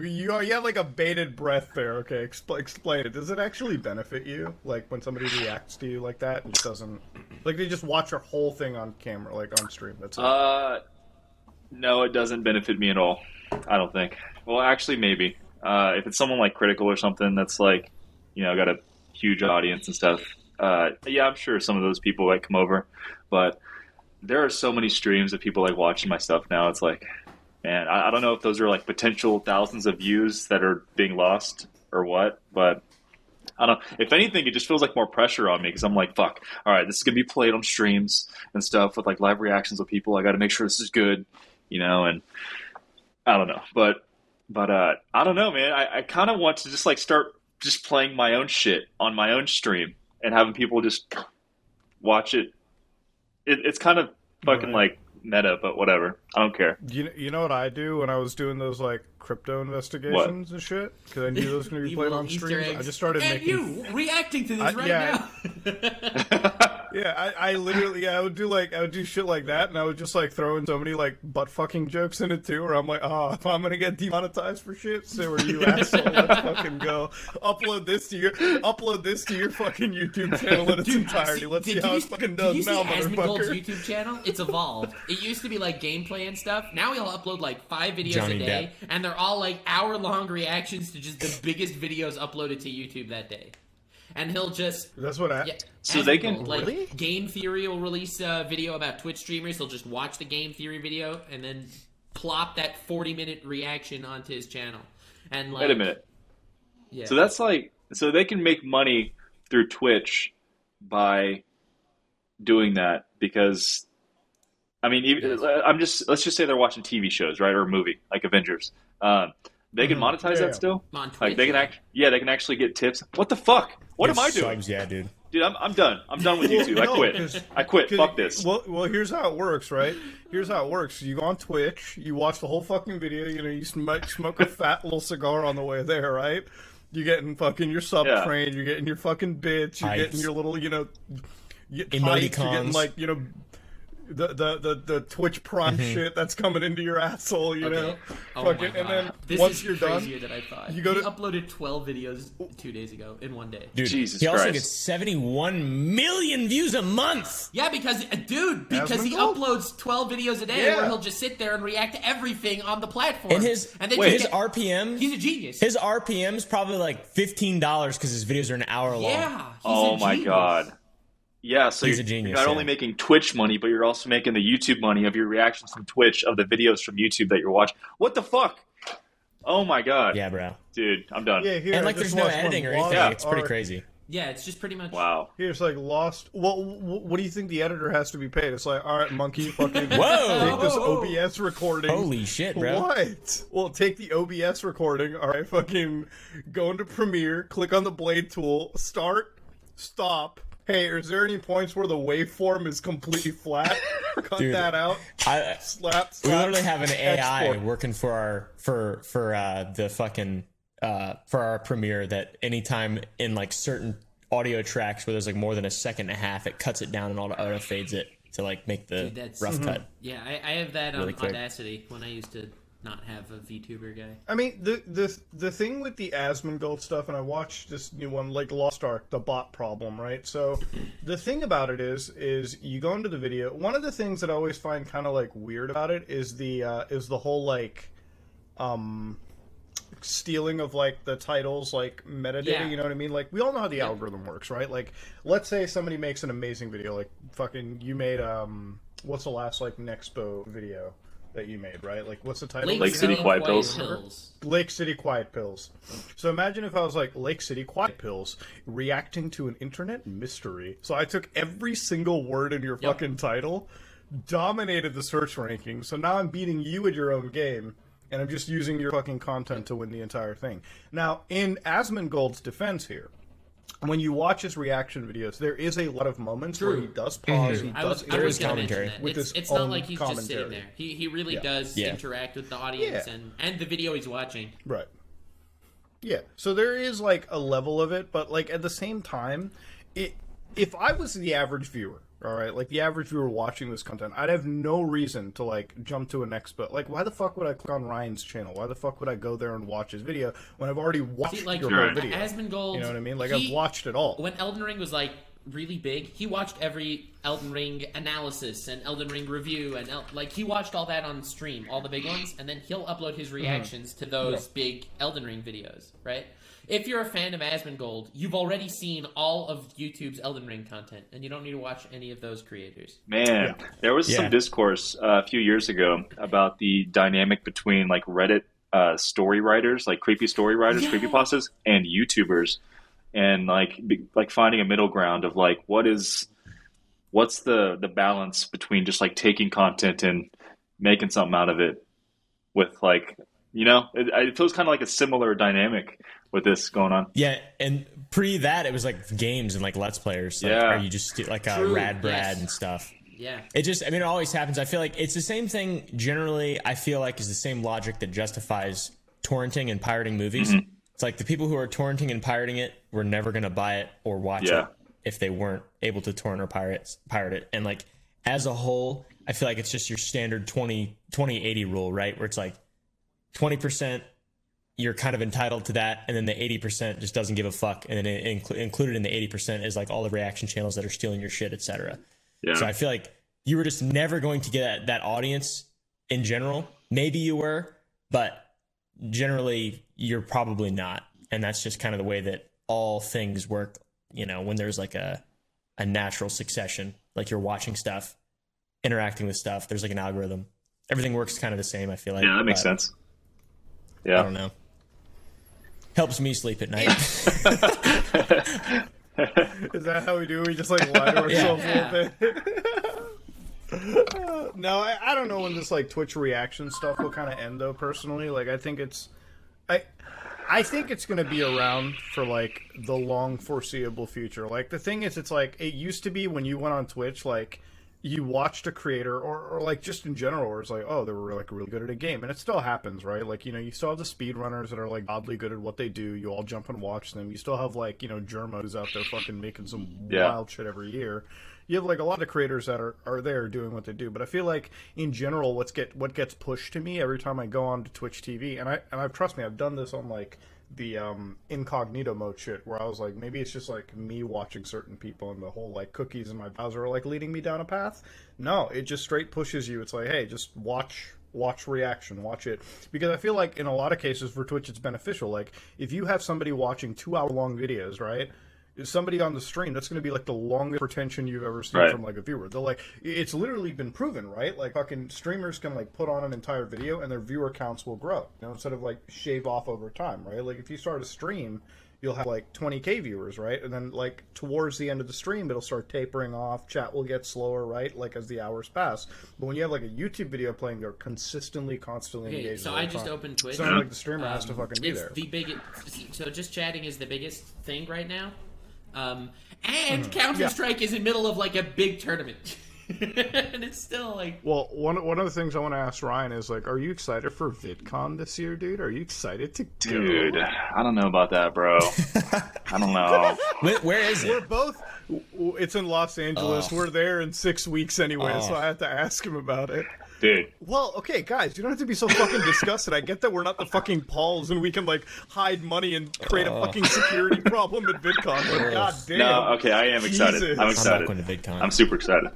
You, are, you have like a bated breath there. Okay, Expl explain it. Does it actually benefit you? Like when somebody reacts to you like that, and it doesn't. Like they just watch your whole thing on camera, like on stream. That's it. Uh, no, it doesn't benefit me at all. I don't think. Well, actually, maybe. Uh, if it's someone like Critical or something that's like, you know, got a huge audience and stuff. Uh, yeah, I'm sure some of those people like come over, but there are so many streams of people like watching my stuff now. It's like. And I don't know if those are like potential thousands of views that are being lost or what, but I don't know. If anything, it just feels like more pressure on me because I'm like, fuck, all right, this is going to be played on streams and stuff with like live reactions with people. I got to make sure this is good, you know, and I don't know. But, but, uh, I don't know, man. I, I kind of want to just like start just playing my own shit on my own stream and having people just watch it. it it's kind of fucking right. like. Meta, but whatever. I don't care. You, you know what I do when I was doing those, like, crypto investigations what? And shit? Because I knew those was going to be played on Easter streams. Eggs. I just started and making... And you! Reacting to these I, right yeah, now! Yeah, I, I literally, yeah, I would do, like, I would do shit like that, and I would just, like, throw in so many, like, butt-fucking jokes in it, too, where I'm like, oh, if I'm going to get demonetized for shit, so are you, asshole. Let's fucking go. Upload this to your, upload this to your fucking YouTube channel in its Dude, entirety. See, Let's see how you, it fucking does now, motherfucker. Did you see Asmongold's YouTube channel? It's evolved. It used to be, like, gameplay and stuff. Now he'll upload, like, five videos Johnny a day, Depp. And they're all, like, hour-long reactions to just the biggest videos uploaded to YouTube that day. And he'll just... That's what I... Yeah, so they can... Like, really? Game Theory will release a video about Twitch streamers. He'll just watch the Game Theory video and then plop that forty-minute reaction onto his channel. And like... Wait a minute. Yeah. So that's like... So they can make money through Twitch by doing that because... I mean, even, I'm just... Let's just say they're watching T V shows, right? Or a movie, like Avengers. Um... They can monetize yeah. that still? On Twitch, like they can yeah. act yeah, they can actually get tips. What the fuck? What it am I doing? Sucks, yeah, dude. Dude, I'm I'm done. I'm done with YouTube. Well, no, I quit. I quit. Fuck this. Well, well, here's how it works, right? Here's how it works. You go on Twitch, you watch the whole fucking video, you know, you smoke smoke a fat little cigar on the way there, right? You're getting fucking your sub yeah. train, you're getting your fucking bitch, you're Ives. Getting your little, you know, emoticons, you're getting like, you know, The, the the the Twitch Prime mm-hmm. shit that's coming into your asshole, you okay. know. Oh Fuck my it. God. And then this once is you're crazier done, than I thought. You go he to... uploaded twelve videos two days ago in one day. Dude, Jesus he Christ. Also gets seventy-one million views a month. Yeah, because dude, because Asmongold? He uploads twelve videos a day, yeah. where he'll just sit there and react to everything on the platform. And his and then wait, his get, R P M. He's a genius. His R P M's probably like fifteen dollars because his videos are an hour long. Yeah. He's oh a my genius. God. Yeah, so He's you're, a genius, you're not yeah. only making Twitch money, but you're also making the YouTube money of your reactions from Twitch, of the videos from YouTube that you're watching. What the fuck? Oh, my God. Yeah, bro. Dude, I'm done. Yeah, here, and, like, there's no editing or anything. Yeah. It's pretty crazy. Yeah, it's just pretty much... Wow. Here's, like, lost... Well, what do you think the editor has to be paid? It's like, all right, monkey, fucking... Whoa! Take this O B S recording. Holy shit, bro. What? Well, take the O B S recording, all right, fucking go into Premiere, click on the blade tool, start, stop... hey, is there any points where the waveform is completely flat? Cut Dude, that out. I, slap, slap. We literally have an A I export. working for our for for uh, the fucking uh, for our premiere that anytime in like certain audio tracks where there's like more than a second and a half, it cuts it down and all the auto fades it to like make the Dude, rough mm-hmm. cut. Yeah, I, I have that really on quick. Audacity when I used to not have a VTuber guy. I mean, the the the thing with the Asmongold stuff, and I watched this new one, like Lost Ark, the bot problem, right? So the thing about it is, is you go into the video. One of the things that I always find kind of like weird about it is the uh, is the whole like, um, stealing of like the titles, like metadata. Yeah. You know what I mean? Like we all know how the yeah. algorithm works, right? Like let's say somebody makes an amazing video, like fucking you made um, what's the last like Nexpo video that you made, right? Like, what's the title? Lake, Lake City Quiet Pills. Pills. Lake City Quiet Pills. So imagine if I was like, Lake City Quiet Pills, reacting to an internet mystery. So I took every single word in your yep. fucking title, dominated the search ranking, so now I'm beating you at your own game, and I'm just using your fucking content to win the entire thing. Now, in Asmongold's defense here, when you watch his reaction videos, there is a lot of moments True. where he does pause. Mm-hmm. He does I was, I commentary with it's, his it's not like he's commentary. just sitting there. He he really yeah. does yeah. interact with the audience yeah. and and the video he's watching. Right. Yeah. So there is like a level of it, but like at the same time, it if I was the average viewer, all right, like the average viewer watching this content, I'd have no reason to like jump to an expo. Like, why the fuck would I click on Ryan's channel? Why the fuck would I go there and watch his video when I've already watched See, like, your whole video? Asmongold, you know what I mean? Like, he, I've watched it all. When Elden Ring was like really big, he watched every Elden Ring analysis and Elden Ring review, and El like he watched all that on stream, all the big ones, and then he'll upload his reactions mm-hmm. to those yeah. big Elden Ring videos, right? If you're a fan of Asmongold, you've already seen all of YouTube's Elden Ring content, and you don't need to watch any of those creators. Man, yeah. there was yeah. some discourse uh, a few years ago about the dynamic between like Reddit uh, story writers, like creepy story writers, yeah. creepypastas, and YouTubers, and like be, like finding a middle ground of like what is what's the the balance between just like taking content and making something out of it with like. You know, it, it feels kind of like a similar dynamic with this going on. Yeah, and pre that, it was like games and like Let's Players. Like, yeah. Or you just get like a True. Rad Brad yes. and stuff. Yeah. It just, I mean, it always happens. I feel like it's the same thing generally, I feel like is the same logic that justifies torrenting and pirating movies. Mm-hmm. It's like the people who are torrenting and pirating it were never going to buy it or watch yeah. it if they weren't able to torrent or pirate, pirate it. And like as a whole, I feel like it's just your standard twenty eighty rule, right? Where it's like, twenty percent you're kind of entitled to that, and then the eighty percent just doesn't give a fuck, and then it incl included in the eighty percent is like all the reaction channels that are stealing your shit, et cetera. Yeah. So I feel like you were just never going to get that, that audience in general. Maybe you were, but generally you're probably not, and that's just kind of the way that all things work. You know, when there's like a a natural succession, like you're watching stuff, interacting with stuff, there's like an algorithm. Everything works kind of the same, I feel like. Yeah, that makes sense. Yeah. I don't know. Helps me sleep at night. Is that how we do? We just like lie to ourselves yeah. a little bit. uh, no, I, I don't know when this like Twitch reaction stuff will kind of end though. Personally, like I think it's, I, I think it's going to be around for like the long foreseeable future. Like the thing is, it's like it used to be when you went on Twitch, like. You watched a creator or, or like just in general where it's like, oh, they were like really good at a game, and it still happens, right? Like, you know, you still have the speedrunners that are like oddly good at what they do. You all jump and watch them. You still have like, you know, Germa who's out there fucking making some yeah. wild shit every year. You have like a lot of creators that are, are there doing what they do. But I feel like in general what's get what gets pushed to me every time I go on to Twitch T V, and I and I trust me, I've done this on like the um incognito mode shit where I was like, maybe it's just like me watching certain people and the whole like cookies in my browser are like leading me down a path. No, it just straight pushes you. It's like, hey, just watch watch reaction, watch it, because I feel like in a lot of cases for Twitch it's beneficial. Like if you have somebody watching two hour long videos, right, somebody on the stream, that's going to be like the longest retention you've ever seen right. from like a viewer. They're like, it's literally been proven, right? Like fucking streamers can like put on an entire video and their viewer counts will grow, you know, instead of like shave off over time, right? Like if you start a stream, you'll have like twenty K viewers, right? And then like towards the end of the stream, it'll start tapering off. Chat will get slower, right? Like as the hours pass. But when you have like a YouTube video playing, they're consistently, constantly okay, engaged. So I just time. opened Twitch. So yeah. like the streamer um, has to fucking be there. The biggest. So just chatting is the biggest thing right now. Um, and mm-hmm. Counter-Strike yeah. is in the middle of, like, a big tournament. And it's still, like... Well, one, one of the things I want to ask Ryan is, like, are you excited for VidCon this year, dude? Are you excited to go? Dude, I don't know about that, bro. I don't know. Wait, where is it? We're both... It's in Los Angeles. Oh. We're there in six weeks anyway, oh. so I have to ask him about it. Dude. Well, okay, guys, you don't have to be so fucking disgusted. I get that we're not the fucking Pauls and we can, like, hide money and create oh. a fucking security problem at VidCon. But God damn. No, okay, I am excited. Jesus. I'm excited. I'm not going to VidCon. I'm super excited.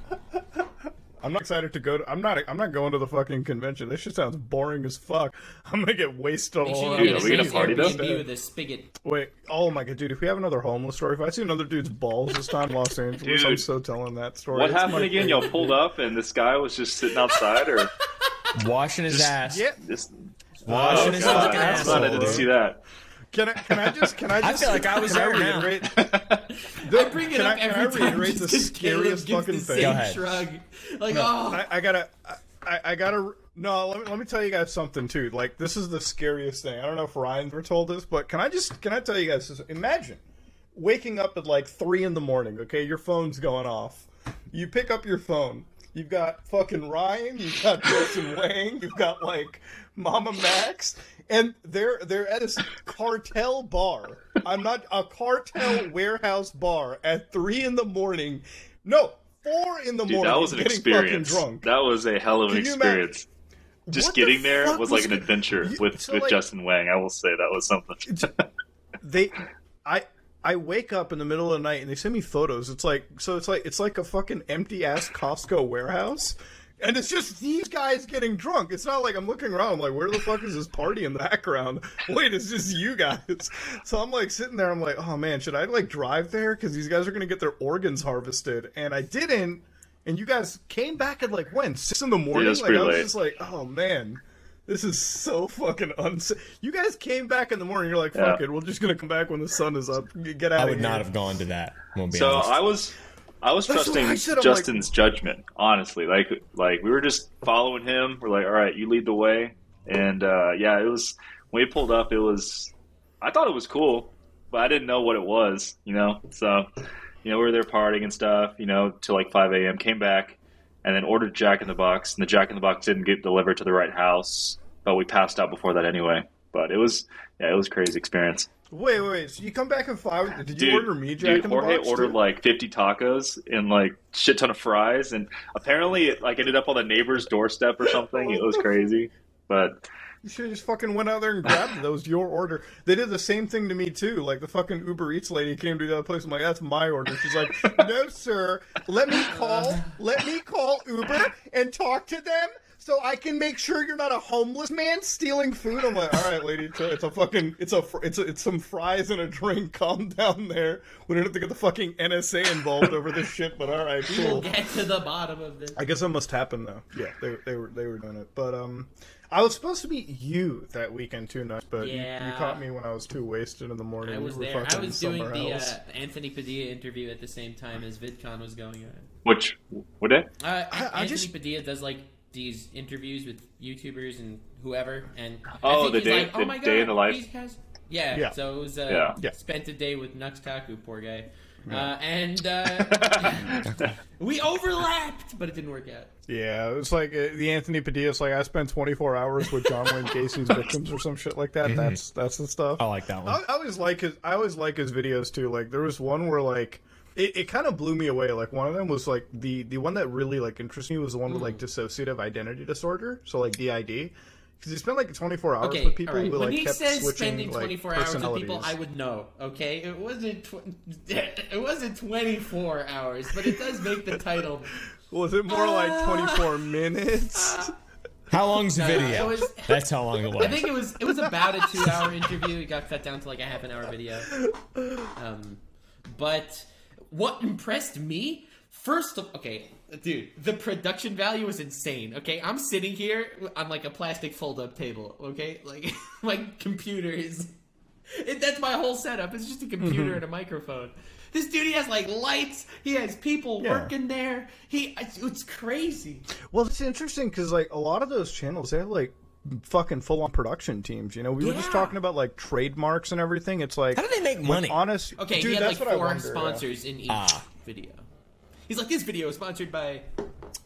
I'm not excited to go to... I'm not I'm not going to the fucking convention. This shit sounds boring as fuck. I'm gonna get wasted all night. Dude, are we gonna party though? With a spigot. Wait, oh my god, dude, if we have another homeless story, if I see another dude's balls this time in Los Angeles, dude, I'm so telling that story. What it's happened again? Y'all pulled up and this guy was just sitting outside or... Washing his just, ass. Yeah. Just washing oh, his fucking ass. I didn't see that. Can I, can I just, can I just, I feel like I was there now. Reiterate, the, I bring it up I, every time. Can I reiterate the scariest fucking the thing? Go ahead. Shrug. Like, no, oh. I, I gotta, I, I gotta, no, let me, let me tell you guys something too. Like, this is the scariest thing. I don't know if Ryan's ever told this, but can I just, can I tell you guys this? Imagine waking up at like three in the morning, okay? Your phone's going off. You pick up your phone. You've got fucking Ryan, you've got Jason Wang, you've got, like, Mama Max, and they're they're at a cartel bar. I'm not a cartel warehouse bar at three in the morning. No, four in the Dude, morning. That was an experience. Drunk. That was a hell of an experience. Imagine? Just what getting the there was like was an adventure you, with so with like, Justin Wang. I will say that was something. they, I. I wake up in the middle of the night and they send me photos. It's like so. It's like it's like a fucking empty ass Costco warehouse, and it's just these guys getting drunk. It's not like I'm looking around. I'm like, where the fuck is this party in the background? Wait, it's just you guys. So I'm like sitting there. I'm like, oh man, should I like drive there? Because these guys are gonna get their organs harvested, and I didn't. And you guys came back at like when six in the morning. Yeah, that's pretty like I was late. Just like, oh man. This is so fucking unsafe. You guys came back in the morning. You're like, fuck yeah. it. We're just gonna come back when the sun is up. Get out. I would of here. Not have gone to that. Won't be so honest. I was, I was That's trusting I said, Justin's like... judgment. Honestly, like, like we were just following him. We're like, all right, you lead the way. And uh, yeah, it was when we pulled up. It was, I thought it was cool, but I didn't know what it was. You know, so you know we were there partying and stuff. You know, till like five a m Came back and then ordered Jack in the Box, and the Jack in the Box didn't get delivered to the right house. But we passed out before that anyway. But it was, yeah, it was a crazy experience. Wait, wait, wait. So you come back in five? Did you dude, order me Jack dude, in the Jorge Box? Jorge ordered dude? Like fifty tacos and like shit ton of fries, and apparently it like ended up on the neighbor's doorstep or something. It was crazy, but. You should have just fucking went out there and grabbed those, your order. They did the same thing to me, too. Like, the fucking Uber Eats lady came to the other place. I'm like, that's my order. She's like, no, sir. Let me call, let me call Uber and talk to them so I can make sure you're not a homeless man stealing food. I'm like, all right, lady, it's a, it's a fucking, it's a, it's a, it's some fries and a drink. Calm down there. We don't have to get the fucking N S A involved over this shit, but all right, cool. We'll get to the bottom of this. I guess that must happen, though. Yeah, they, they were, they were doing it. But, um... I was supposed to meet you that weekend too, Nux, but yeah. you, you caught me when I was too wasted in the morning. I was we there. I was doing the uh, Anthony Padilla interview at the same time as VidCon was going on. Which what day? Uh, I, I Anthony just... Padilla does like these interviews with YouTubers and whoever, and oh, I think the day, like, oh, the my God, day in the life. Guys... Yeah, yeah. So it was uh, yeah. spent a day with Nux Taku, poor guy, yeah. uh, and uh, we overlapped, but it didn't work out. Yeah, it was like the Anthony Padilla's like, I spent twenty-four hours with John Wayne Gacy's victims or some shit like that. That's that's the stuff. I like that one. I, I always like his I always like his videos too. Like there was one where like it, it kind of blew me away. Like one of them was like the the one that really like interested me was the one with like dissociative identity disorder. So like D I D. Because he spent like twenty-four hours okay, with people right. who like kept switching personalities. When he says spending twenty-four like, hours with people, I would know, okay? It wasn't tw- it wasn't twenty-four hours, but it does make the title... Was it more uh, like twenty-four minutes? Uh, how long's the no, video? Was, That's how long it was. I think it was it was about a two-hour interview. It got cut down to like a half an hour video. Um, but what impressed me? First of okay, dude, the production value was insane. Okay, I'm sitting here on like a plastic fold-up table. Okay, like my computer is. It, that's my whole setup. It's just a computer mm-hmm. and a microphone. This dude, he has like lights. He has people yeah. working there. He, it's, it's crazy. Well, it's interesting because like a lot of those channels, they have like fucking full-on production teams. You know, we yeah. were just talking about like trademarks and everything. It's like, how do they make money? Honest, okay, dude, he had that's like what four I wonder, sponsors yeah. in each ah. video. He's like, this video is sponsored by.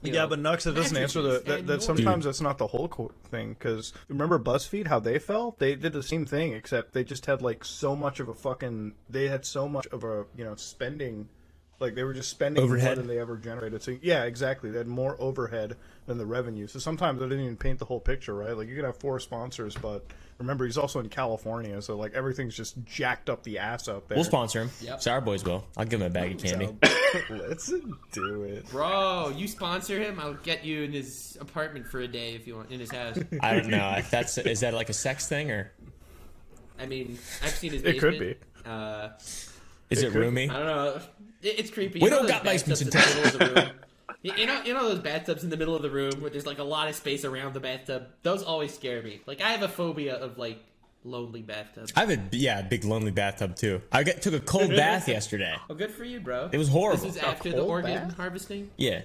You know, yeah, but Nux, it doesn't answer the that, that sometimes dude. That's not the whole thing, because remember BuzzFeed, how they fell? They did the same thing, except they just had like so much of a fucking they had so much of a you know spending. Like, they were just spending overhead. More than they ever generated. So, yeah, exactly. They had more overhead than the revenue. So sometimes they didn't even paint the whole picture, right? Like, you could have four sponsors, but remember, he's also in California. So, like, everything's just jacked up the ass out there. We'll sponsor him. Yep. So our boys will. I'll give him a bag of candy. Let's do it. Bro, you sponsor him, I'll get you in his apartment for a day if you want, in his house. I don't know. If that's, is that, like, a sex thing, or? I mean, I've seen his basement. It could be. Uh... Is it, it roomy? I don't know. It, it's creepy. We you know don't got basements in town. You know, you know those bathtubs in the middle of the room where there's like a lot of space around the bathtub. Those always scare me. Like, I have a phobia of like lonely bathtubs. I have a yeah, big lonely bathtub too. I got, took a cold bath yesterday. Oh, good for you, bro. It was horrible. This is after the organ bath? harvesting. Yeah,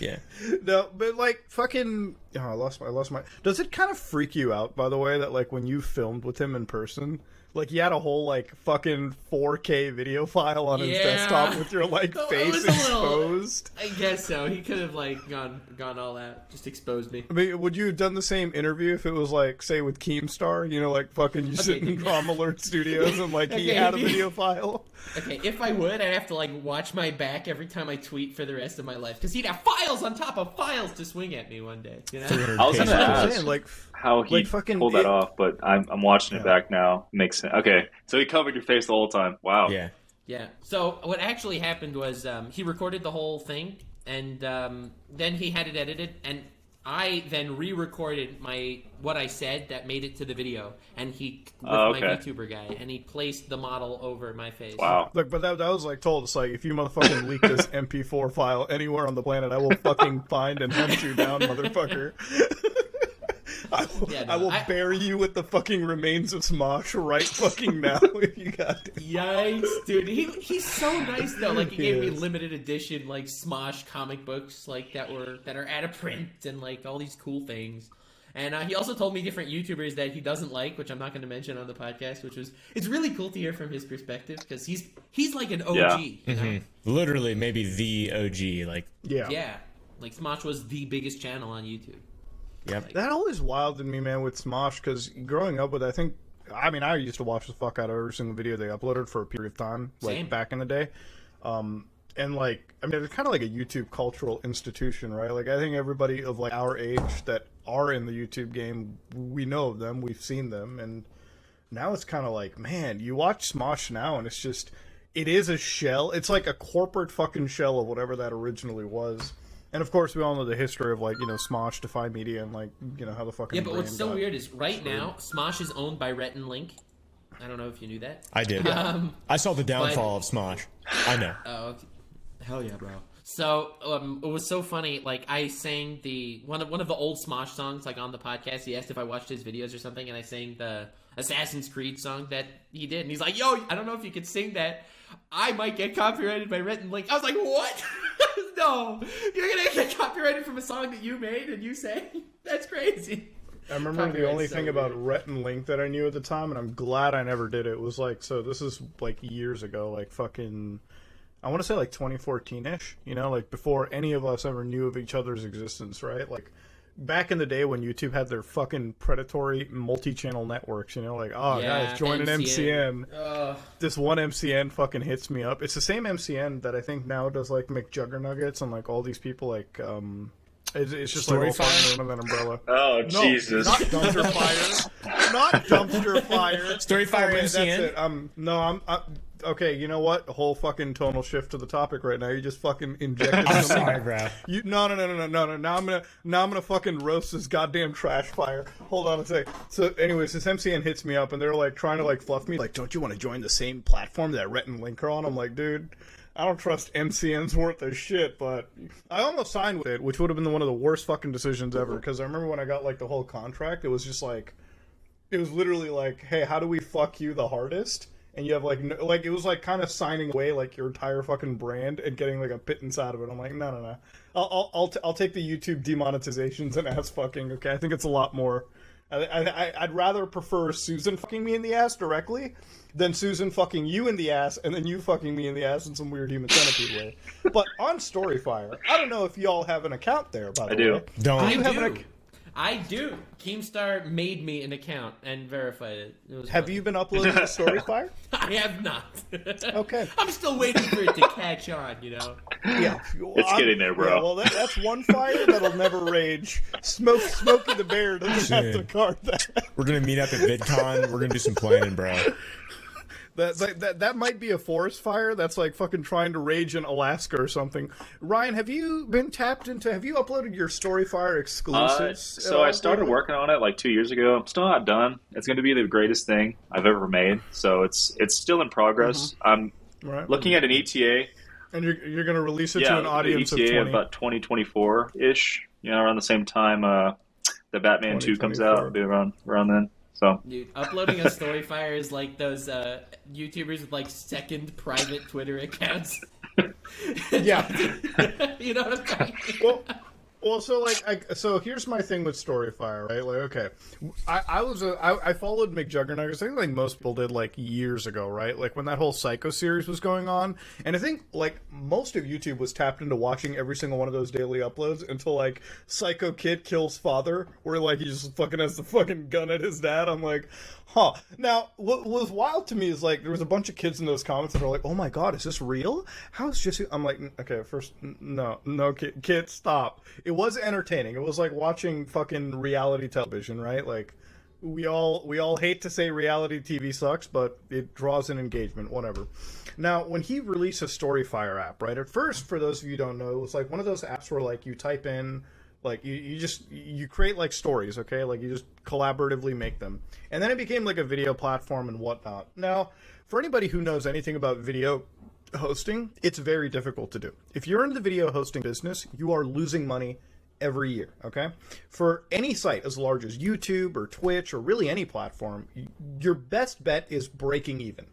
yeah. No, but like fucking. Oh, I lost my. I lost my. Does it kind of freak you out, by the way, that like when you filmed with him in person? Like, you had a whole, like, fucking four K video file on his yeah. desktop with your, like, so face exposed. Little, I guess so. He could have, like, gone gone all out. Just exposed me. I mean, would you have done the same interview if it was, like, say, with Keemstar? You know, like, fucking you okay, sit in Crom Alert Studios and, like, okay, he had a video file? Okay, if I would, I'd have to, like, watch my back every time I tweet for the rest of my life. Because he'd have files on top of files to swing at me one day, you know? I was going to ask like, how he like fucking pulled that it, off, but I'm, I'm watching yeah. it back now. Makes sense. Okay, so he covered your face the whole time. Wow. Yeah. Yeah. So what actually happened was um, he recorded the whole thing, and um, then he had it edited, and I then re-recorded my what I said that made it to the video, and he with uh, okay. my YouTuber guy, and he placed the model over my face. Wow. Look, but that, that was like told. It's like, if you motherfucking leak this M P four file anywhere on the planet, I will fucking find and hunt you down, motherfucker. I will, yeah, no, I will I, bury you with the fucking remains of Smosh right fucking now if you got it. Yikes, dude. He, he's so nice, though. Like, he gave he me limited edition, like, Smosh comic books, like, that were that are out of print and, like, all these cool things. And uh, he also told me different YouTubers that he doesn't like, which I'm not going to mention on the podcast, which was, it's really cool to hear from his perspective, because he's, he's like an O G. Yeah. You know? Mm-hmm. Literally, maybe the O G. Like, yeah. Yeah. Like, Smosh was the biggest channel on YouTube. Yeah, that always wilded me, man, with Smosh, because growing up with, I think, I mean, I used to watch the fuck out of every single video they uploaded for a period of time, like, Same. back in the day. Um, and, like, I mean, it's kind of like a YouTube cultural institution, right? Like, I think everybody of, like, our age that are in the YouTube game, we know of them, we've seen them, and now it's kind of like, man, you watch Smosh now, and it's just, it is a shell. It's like a corporate fucking shell of whatever that originally was. And, of course, we all know the history of, like, you know, Smosh, Defy Media, and, like, you know, how the fucking... Yeah, but what's so weird is right screwed. now, Smosh is owned by Rhett and Link. I don't know if you knew that. I did. Um, I saw the downfall but, of Smosh. I know. Oh, okay. Hell yeah, bro. So, um, it was so funny. Like, I sang the... One of, one of the old Smosh songs, like, on the podcast. He asked if I watched his videos or something, and I sang the Assassin's Creed song that he did. And he's like, yo, I don't know if you could sing that. I might get copyrighted by Rhett and Link. I was like, what? No, you're going to get copyrighted from a song that you made and you sang? That's crazy. I remember Copyright the only so thing weird. about Rhett and Link that I knew at the time, and I'm glad I never did it, was like, so this is like years ago, like fucking, I want to say like twenty fourteen-ish, you know, like before any of us ever knew of each other's existence, right? Like back in the day when YouTube had their fucking predatory multi-channel networks, you know, like, oh, yeah, guys, join M C N. an M C N. Ugh. This one M C N fucking hits me up. It's the same M C N that I think now does, like, McJuggernuggets and, like, all these people, like, um... It's, it's just Story like all fire under that umbrella. Oh, no, Jesus. Not Dumpster Fire. Not Dumpster Fire. StoryFire oh, M C N. That's it. Um, no, I'm... I, okay, you know what? A whole fucking tonal shift to the topic right now. You just fucking injected I'm sorry, bro. You, no, no, no, no, no, no, no. Now I'm gonna, now I'm gonna fucking roast this goddamn trash fire. Hold on a second. So, anyways, this M C N hits me up, and they're like trying to like fluff me, like, don't you want to join the same platform that Rhett and Link are on? I'm like, dude, I don't trust M C N's worth of shit, but I almost signed with it, which would have been one of the worst fucking decisions ever. Because I remember when I got like the whole contract, it was just like, it was literally like, hey, how do we fuck you the hardest? And you have, like, no, like it was, like, kind of signing away, like, your entire fucking brand and getting, like, a pittance out of it. I'm like, no, no, no. I'll I'll, I'll, t I'll take the YouTube demonetizations and ass fucking, okay? I think it's a lot more I, I, I'd rather prefer Susan fucking me in the ass directly than Susan fucking you in the ass and then you fucking me in the ass in some weird human centipede way. But on StoryFire, I don't know if y'all have an account there, by the I way. Do. Don't. I do. Have an I do. Keemstar made me an account and verified it. It was have funny. You been uploading to StoryFire? I have not. Okay. I'm still waiting for it to catch on, you know? Yeah. Well, it's I'm, getting there, bro. Yeah, well, that, that's one fire that'll never rage. Smoke, Smokey the Bear doesn't have to guard that. We're going to meet up at VidCon. We're going to do some planning, bro. That, that, that, that might be a forest fire that's like fucking trying to rage in Alaska or something. Ryan, have you been tapped into, have you uploaded your StoryFire exclusives? Uh, so I started working on it like two years ago. I'm still not done. It's going to be the greatest thing I've ever made. So it's it's still in progress. Mm-hmm. I'm right. looking at an E T A. And you're, you're going to release it yeah, to an audience of twenty. E T A about twenty twenty-four-ish, you know, around the same time uh, the Batman two comes out. It'll be around, around then. So. Dude, uploading a StoryFire is like those uh, YouTubers with like second private Twitter accounts. Yeah, you know what I'm talking about. Well, well, so like, I, so here's my thing with StoryFire, right? Like, okay, I, I was a, I, I followed McJuggernaut. I think like most people did like years ago, right? Like when that whole Psycho series was going on, and I think like most of YouTube was tapped into watching every single one of those daily uploads until like Psycho Kid Kills Father, where like he just fucking has the fucking gun at his dad. I'm like. Huh. Now, what was wild to me is, like, there was a bunch of kids in those comments that are like, oh my god, is this real? How's Jesse... I'm like, okay, first, no, no, kid, kid, stop. It was entertaining. It was like watching fucking reality television, right? Like, we all, we all hate to say reality T V sucks, but it draws in engagement, whatever. Now, when he released a StoryFire app, right, at first, for those of you who don't know, it was like one of those apps where, like, you type in... Like, you, you just, you create, like, stories, okay? Like, you just collaboratively make them. And then it became, like, a video platform and whatnot. Now, for anybody who knows anything about video hosting, it's very difficult to do. If you're in the video hosting business, you are losing money every year, okay? For any site as large as YouTube or Twitch or really any platform, your best bet is breaking even.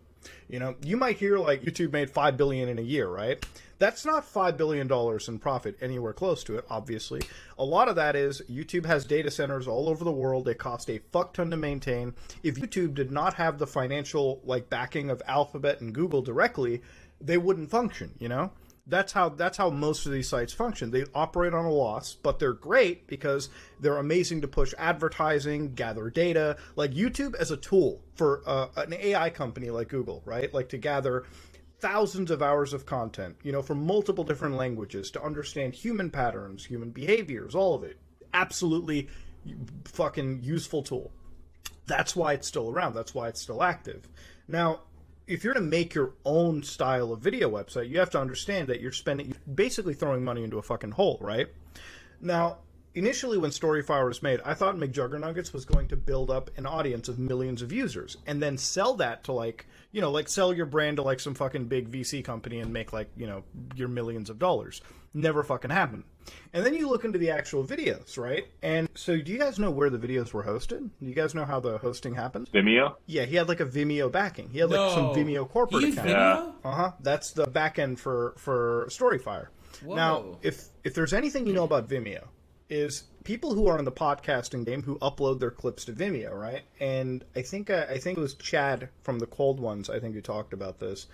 You know, you might hear, like, YouTube made five billion dollars in a year, right? That's not five billion dollars in profit, anywhere close to it, obviously. A lot of that is YouTube has data centers all over the world. They cost a fuck ton to maintain. If YouTube did not have the financial, like, backing of Alphabet and Google directly, they wouldn't function, you know? That's how, that's how most of these sites function. They operate on a loss, but they're great because they're amazing to push advertising, gather data. Like YouTube as a tool for uh, an A I company like Google, right? Like to gather thousands of hours of content, you know, from multiple different languages to understand human patterns, human behaviors, all of it. Absolutely fucking useful tool. That's why it's still around. That's why it's still active. Now, if you're to make your own style of video website, you have to understand that you're spending, basically throwing money into a fucking hole, right? Now, initially when StoryFire was made, I thought McJuggernuggets was going to build up an audience of millions of users and then sell that to like, you know, like sell your brand to like some fucking big V C company and make like, you know, your millions of dollars. Never fucking happened. And then you look into the actual videos, right? And so do you guys know where the videos were hosted? Do you guys know how the hosting happens? Vimeo? Yeah, he had like a Vimeo backing. He had like no. some Vimeo corporate account. Vimeo? Uh-huh. That's the back end for, for StoryFire. Whoa. Now, if if there's anything you know about Vimeo, is people who are in the podcasting game who upload their clips to Vimeo, right? And I think uh, I think it was Chad from the Cold Ones, I think, who talked about this.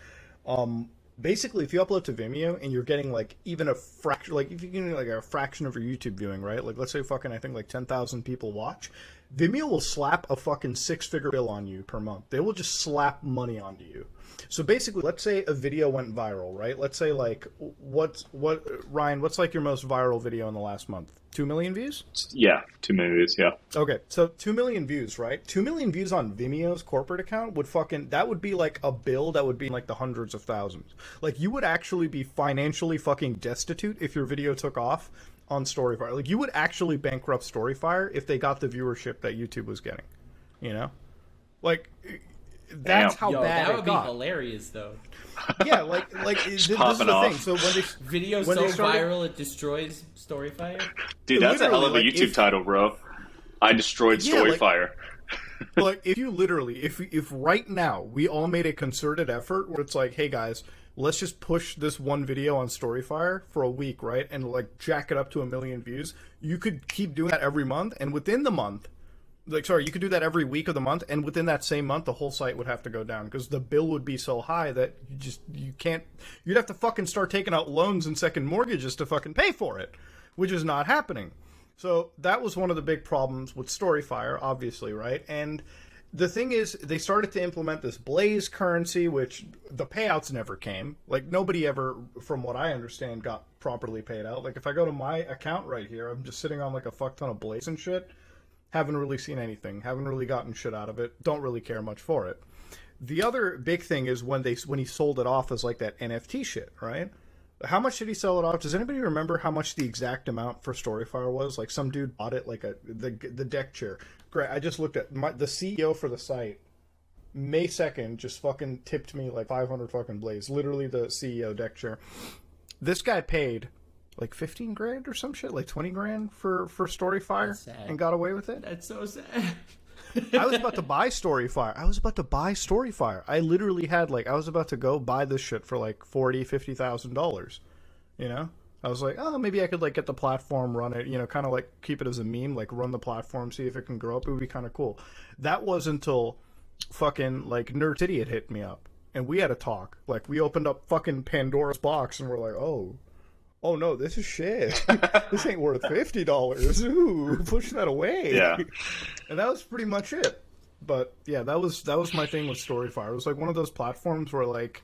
Um... Basically, if you upload to Vimeo and you're getting like even a fraction, like if you can like a fraction of your YouTube viewing, right? Like let's say fucking I think like ten thousand people watch, Vimeo will slap a fucking six-figure bill on you per month. They will just slap money onto you. So basically, let's say a video went viral, right? Let's say like what's what Ryan, what's like your most viral video in the last month? Two million views? Yeah, two million views. Yeah. Okay, so two million views, right? Two million views on Vimeo's corporate account would fucking that would be like a bill that would be in like the hundreds of thousands. Like, you would actually be financially fucking destitute if your video took off on StoryFire. Like, you would actually bankrupt StoryFire if they got the viewership that YouTube was getting, you know? Like, that's Damn. how Yo, bad that would it got. Be hilarious, though. Yeah, like, like this, this is the off. thing. So when they, Video when so they started... viral it destroys StoryFire? Dude, that's a hell of a like, YouTube if... title, bro. I destroyed yeah, StoryFire. Like... Like, if you literally, if if right now we all made a concerted effort where it's like, hey guys, let's just push this one video on StoryFire for a week, right? And like jack it up to a million views. You could keep doing that every month. And within the month, like, sorry, you could do that every week of the month, and within that same month, the whole site would have to go down because the bill would be so high that you just, you can't, you'd have to fucking start taking out loans and second mortgages to fucking pay for it, which is not happening. So that was one of the big problems with StoryFire, obviously, right? And the thing is, they started to implement this Blaze currency, which the payouts never came. Like, nobody ever, from what I understand, got properly paid out. Like, if I go to my account right here, I'm just sitting on, like, a fuck ton of Blaze and shit. Haven't really seen anything. Haven't really gotten shit out of it. Don't really care much for it. The other big thing is when they when he sold it off as, like, that N F T shit, right? How much did he sell it off? Does anybody remember how much the exact amount for StoryFire was? Like, some dude bought it, like, a the, the deck chair. Great. I just looked at my, the C E O for the site, May second, just fucking tipped me like five hundred fucking Blaze. Literally the C E O deck chair. This guy paid like fifteen grand or some shit, like twenty grand for, for StoryFire and got away with it. That's so sad. I was about to buy StoryFire. I was about to buy StoryFire. I literally had like, I was about to go buy this shit for like forty, fifty thousand dollars. You know? I was like, oh, maybe I could like get the platform, run it, you know, kind of like keep it as a meme, like run the platform, see if it can grow up. It would be kind of cool. That was until fucking like Nerd Idiot hit me up and we had a talk. Like we opened up fucking Pandora's box and we're like, oh, oh no, this is shit. This ain't worth fifty dollars. Ooh, push that away. Yeah. And that was pretty much it. But yeah, that was, that was my thing with StoryFire. It was like one of those platforms where like,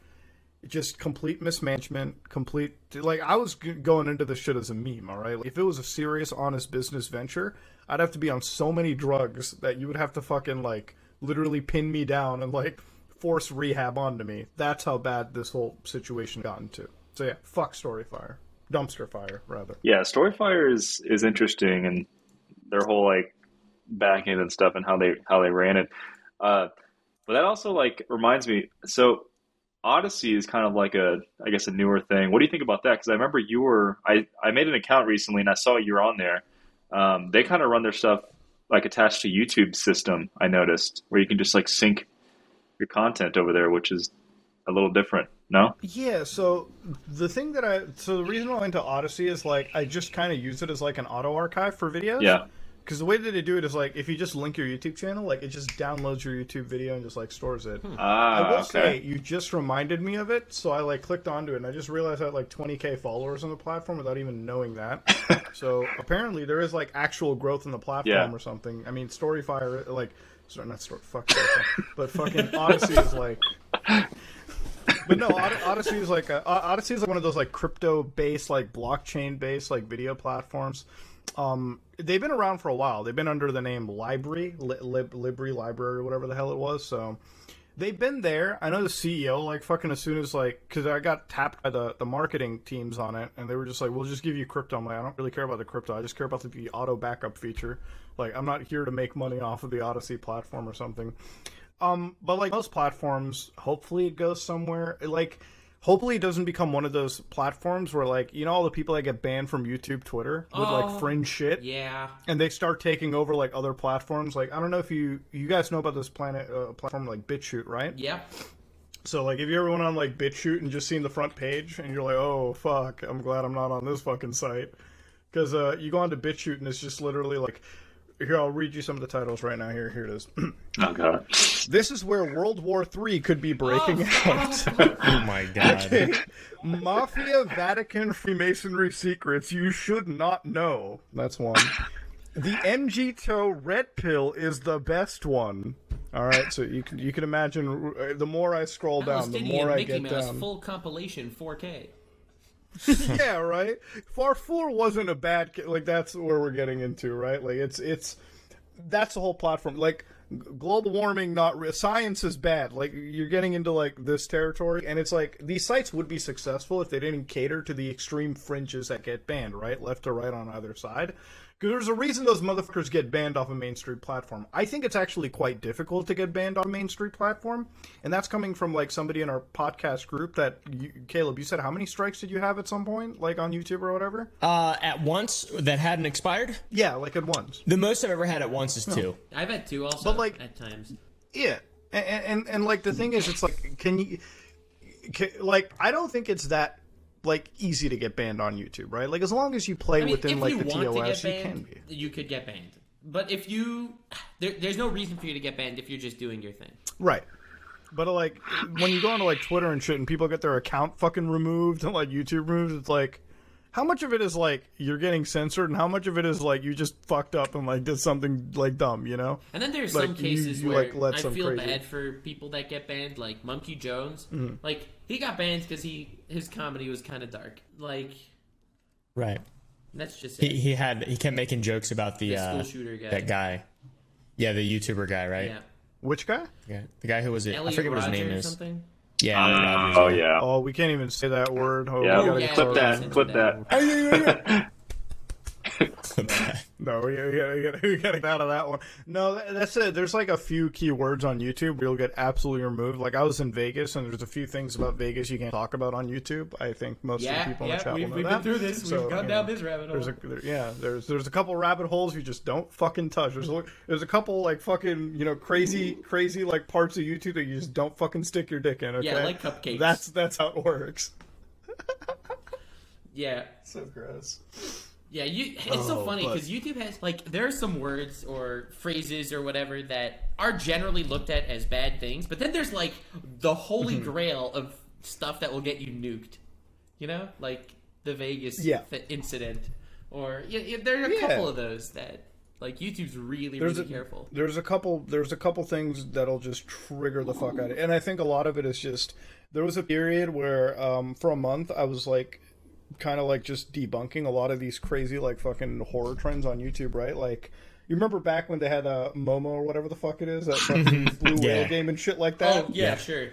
just complete mismanagement, complete... Like, I was g going into this shit as a meme, all right? Like, if it was a serious, honest business venture, I'd have to be on so many drugs that you would have to fucking, like, literally pin me down and, like, force rehab onto me. That's how bad this whole situation got into. So, yeah, fuck StoryFire. Dumpster fire, rather. Yeah, StoryFire is, is interesting, and their whole, like, back end and stuff and how they, how they ran it. Uh, but that also, like, reminds me... So... Odyssey is kind of like a, I guess, a newer thing. What do you think about that? Because I remember you were, I, I made an account recently and I saw you were on there. Um, they kind of run their stuff like attached to YouTube system, I noticed, where you can just like sync your content over there, which is a little different, no? Yeah, so the thing that I, so the reason I went to Odyssey is like, I just kind of use it as like an auto archive for videos. Yeah. Because the way that they do it is, like, if you just link your YouTube channel, like, it just downloads your YouTube video and just, like, stores it. Hmm. Ah, I will okay. say, you just reminded me of it, so I, like, clicked onto it, and I just realized I had, like, twenty K followers on the platform without even knowing that. So, apparently, there is, like, actual growth in the platform yeah. or something. I mean, StoryFire, like, sorry, not Story, fuck StoryFire, but fucking Odyssey is, like... But no, Odyssey is, like, a, Odyssey is like one of those, like, crypto-based, like, blockchain-based, like, video platforms. Um, they've been around for a while. They've been under the name Libri, Li Lib Libri Library, or whatever the hell it was. So they've been there. I know the C E O, like fucking as soon as like, cause I got tapped by the, the marketing teams on it and they were just like, we'll just give you crypto. I'm like, I don't really care about the crypto. I just care about the, the auto backup feature. Like I'm not here to make money off of the Odyssey platform or something. Um, but like most platforms, hopefully it goes somewhere like, hopefully it doesn't become one of those platforms where, like, you know, all the people that get banned from YouTube, Twitter with, oh, like, fringe shit? Yeah. And they start taking over, like, other platforms. Like, I don't know if you... You guys know about this planet uh, platform, like, BitChute, right? Yeah. So, like, if you ever went on, like, BitChute and just seen the front page and you're like, oh, fuck, I'm glad I'm not on this fucking site. Because uh, you go on to BitChute and it's just literally, like... Here, I'll read you some of the titles right now. Here, here it is. Oh, God. This is where World War Three could be breaking oh, out. Oh, my God. Okay. Mafia, Vatican, Freemasonry secrets you should not know. That's one. The M G T O red pill is the best one. All right, so you can, you can imagine the more I scroll down, the more I get down. Mickey Mouse full compilation four K. Yeah, right? Far four wasn't a bad... Like, that's where we're getting into, right? Like, it's... it's that's the whole platform. Like, global warming, not... Re science is bad. Like, you're getting into, like, this territory. And it's like, these sites would be successful if they didn't cater to the extreme fringes that get banned, right? Left or right on either side. Because there's a reason those motherfuckers get banned off a Main Street platform. I think it's actually quite difficult to get banned on a Main Street platform. And that's coming from, like, somebody in our podcast group that, you, Caleb, you said how many strikes did you have at some point? Like, on YouTube or whatever? Uh, at once that hadn't expired? Yeah, like at once. The most I've ever had at once is two. Oh. I've had two also, but like, at times. Yeah. And, and, and, like, the thing is, it's like, can you... Can, like, I don't think it's that... like easy to get banned on YouTube, right? Like as long as you play I mean, within like the T O S, you can be. You could get banned. But if you, there, there's no reason for you to get banned if you're just doing your thing. Right. But, like, when you go onto, like, Twitter and shit and people get their account fucking removed and, like, YouTube removed, it's like, how much of it is, like, you're getting censored and how much of it is, like, you just fucked up and, like, did something, like, dumb, you know? And then there's like, some cases you, you, where like, I feel crazy. bad for people that get banned, like Monkey Jones. Mm-hmm. Like, he got banned because he his comedy was kind of dark. Like... Right. That's just it. He, he, had, he kept making jokes about the... the school uh, shooter guy. That guy. Yeah, the YouTuber guy, right? Yeah. Which guy? Yeah, the guy who was it? I forget what his name is. Yeah. Uh, oh yeah. Oh, we can't even say that word. Oh, yeah. We yeah clip that. Clip that. that. No, we gotta, we gotta, we gotta get out of that one. No, that, that's it. There's like a few keywords on YouTube where you'll get absolutely removed. Like I was in Vegas, and there's a few things about Vegas you can't talk about on YouTube. I think most yeah, of the people yeah, in the chat we've, will know we've that. Been through this. So, we've gone down know, this rabbit hole. There's a, there, yeah, there's there's a couple rabbit holes you just don't fucking touch. There's a, there's a couple like fucking you know crazy crazy like parts of YouTube that you just don't fucking stick your dick in. Okay? Yeah, like cupcakes. That's that's how it works. Yeah. So gross. Yeah, you, it's oh, so funny because YouTube has, like, there are some words or phrases or whatever that are generally looked at as bad things, but then there's, like, the holy grail of stuff that will get you nuked, you know? Like, the Vegas yeah. th- incident, or, you know, there are a yeah. couple of those that, like, YouTube's really, there's really a, careful. There's a couple, there's a couple things that'll just trigger the Ooh. fuck out of it, and I think a lot of it is just, there was a period where, um, for a month, I was, like, kind of like just debunking a lot of these crazy like fucking horror trends on YouTube, right? Like you remember back when they had a uh, Momo or whatever the fuck it is, that fucking blue yeah. whale game and shit like that. Oh, yeah, yeah, sure.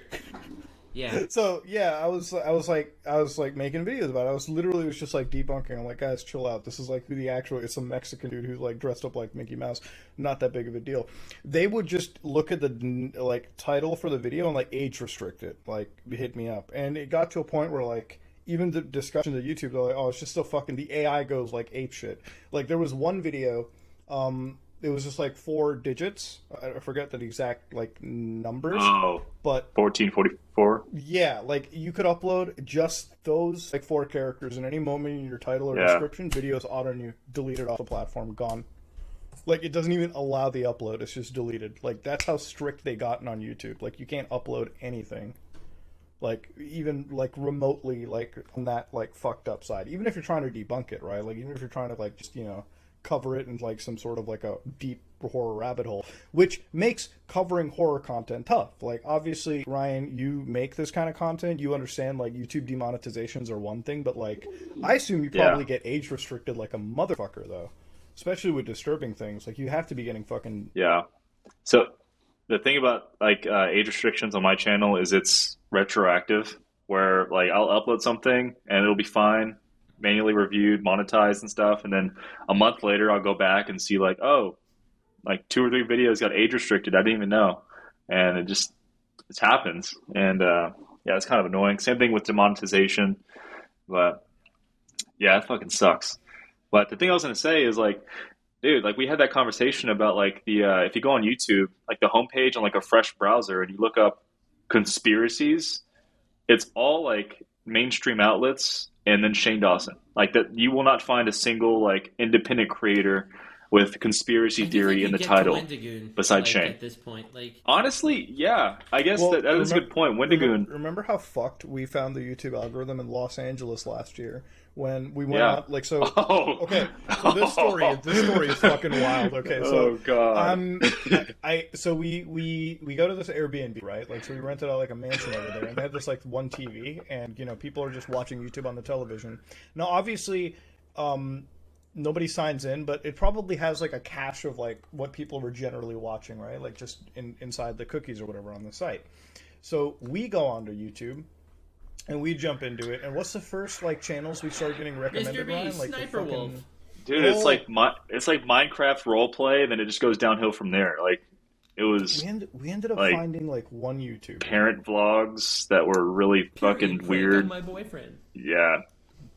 Yeah. So yeah, I was I was like I was like making videos about it. I was literally was just like debunking. I'm like, guys, chill out. This is like the actual. It's a Mexican dude who's like dressed up like Mickey Mouse. Not that big of a deal. They would just look at the like title for the video and like age restrict it. Like hit me up, and it got to a point where like. Even the discussion of YouTube, they're like, oh, it's just so fucking, the A I goes like ape shit. Like there was one video, um, it was just like four digits. I forget the exact like numbers. Oh, but fourteen forty-four. Yeah, like you could upload just those like four characters in any moment in your title or yeah. description. Video's auto new, deleted off the platform, gone. Like it doesn't even allow the upload. It's just deleted. Like that's how strict they gotten on YouTube. Like you can't upload anything. Like even like remotely like on that like fucked up side, even if you're trying to debunk it, right? Like even if you're trying to like just you know cover it in like some sort of like a deep horror rabbit hole, which makes covering horror content tough. Like obviously Ryan, you make this kind of content, you understand like YouTube demonetizations are one thing, but like I assume you probably yeah. get age restricted like a motherfucker though, especially with disturbing things. Like you have to be getting fucking yeah. So the thing about like uh, age restrictions on my channel is it's retroactive, where like I'll upload something and it'll be fine, manually reviewed, monetized and stuff, and then a month later I'll go back and see like, oh, like two or three videos got age restricted, I didn't even know, and it just it happens. And uh yeah, it's kind of annoying. Same thing with demonetization, but yeah, it fucking sucks. But the thing I was gonna say is like, dude, like we had that conversation about like the uh if you go on YouTube, like the homepage on like a fresh browser and you look up conspiracies, it's all like mainstream outlets and then Shane Dawson. Like that, you will not find a single like independent creator with conspiracy theory in the title besides like, Shane at this point. Like honestly, yeah, I guess well, that, that was remember, a good point. Wendigoon. Remember how fucked we found the YouTube algorithm in Los Angeles last year when we went yeah. out like so. Oh. Okay, so this story, oh. this story is fucking wild. Okay, so oh, God. um, I so we we we go to this Airbnb, right? Like so we rented out like a mansion over there, and they had this like one T V, and you know people are just watching YouTube on the television. Now obviously. Um, Nobody signs in, but it probably has like a cache of like what people were generally watching, right? Like just in, inside the cookies or whatever on the site. So we go onto YouTube and we jump into it. And what's the first like channels we start getting recommended? Mister B, Ryan? Like Sniper fucking... Wolf. Dude, it's like my, it's like Minecraft roleplay, and then it just goes downhill from there. Like it was. We, end, we ended up like, finding like one YouTube parent vlogs that were really fucking Period. weird. My boyfriend. Yeah.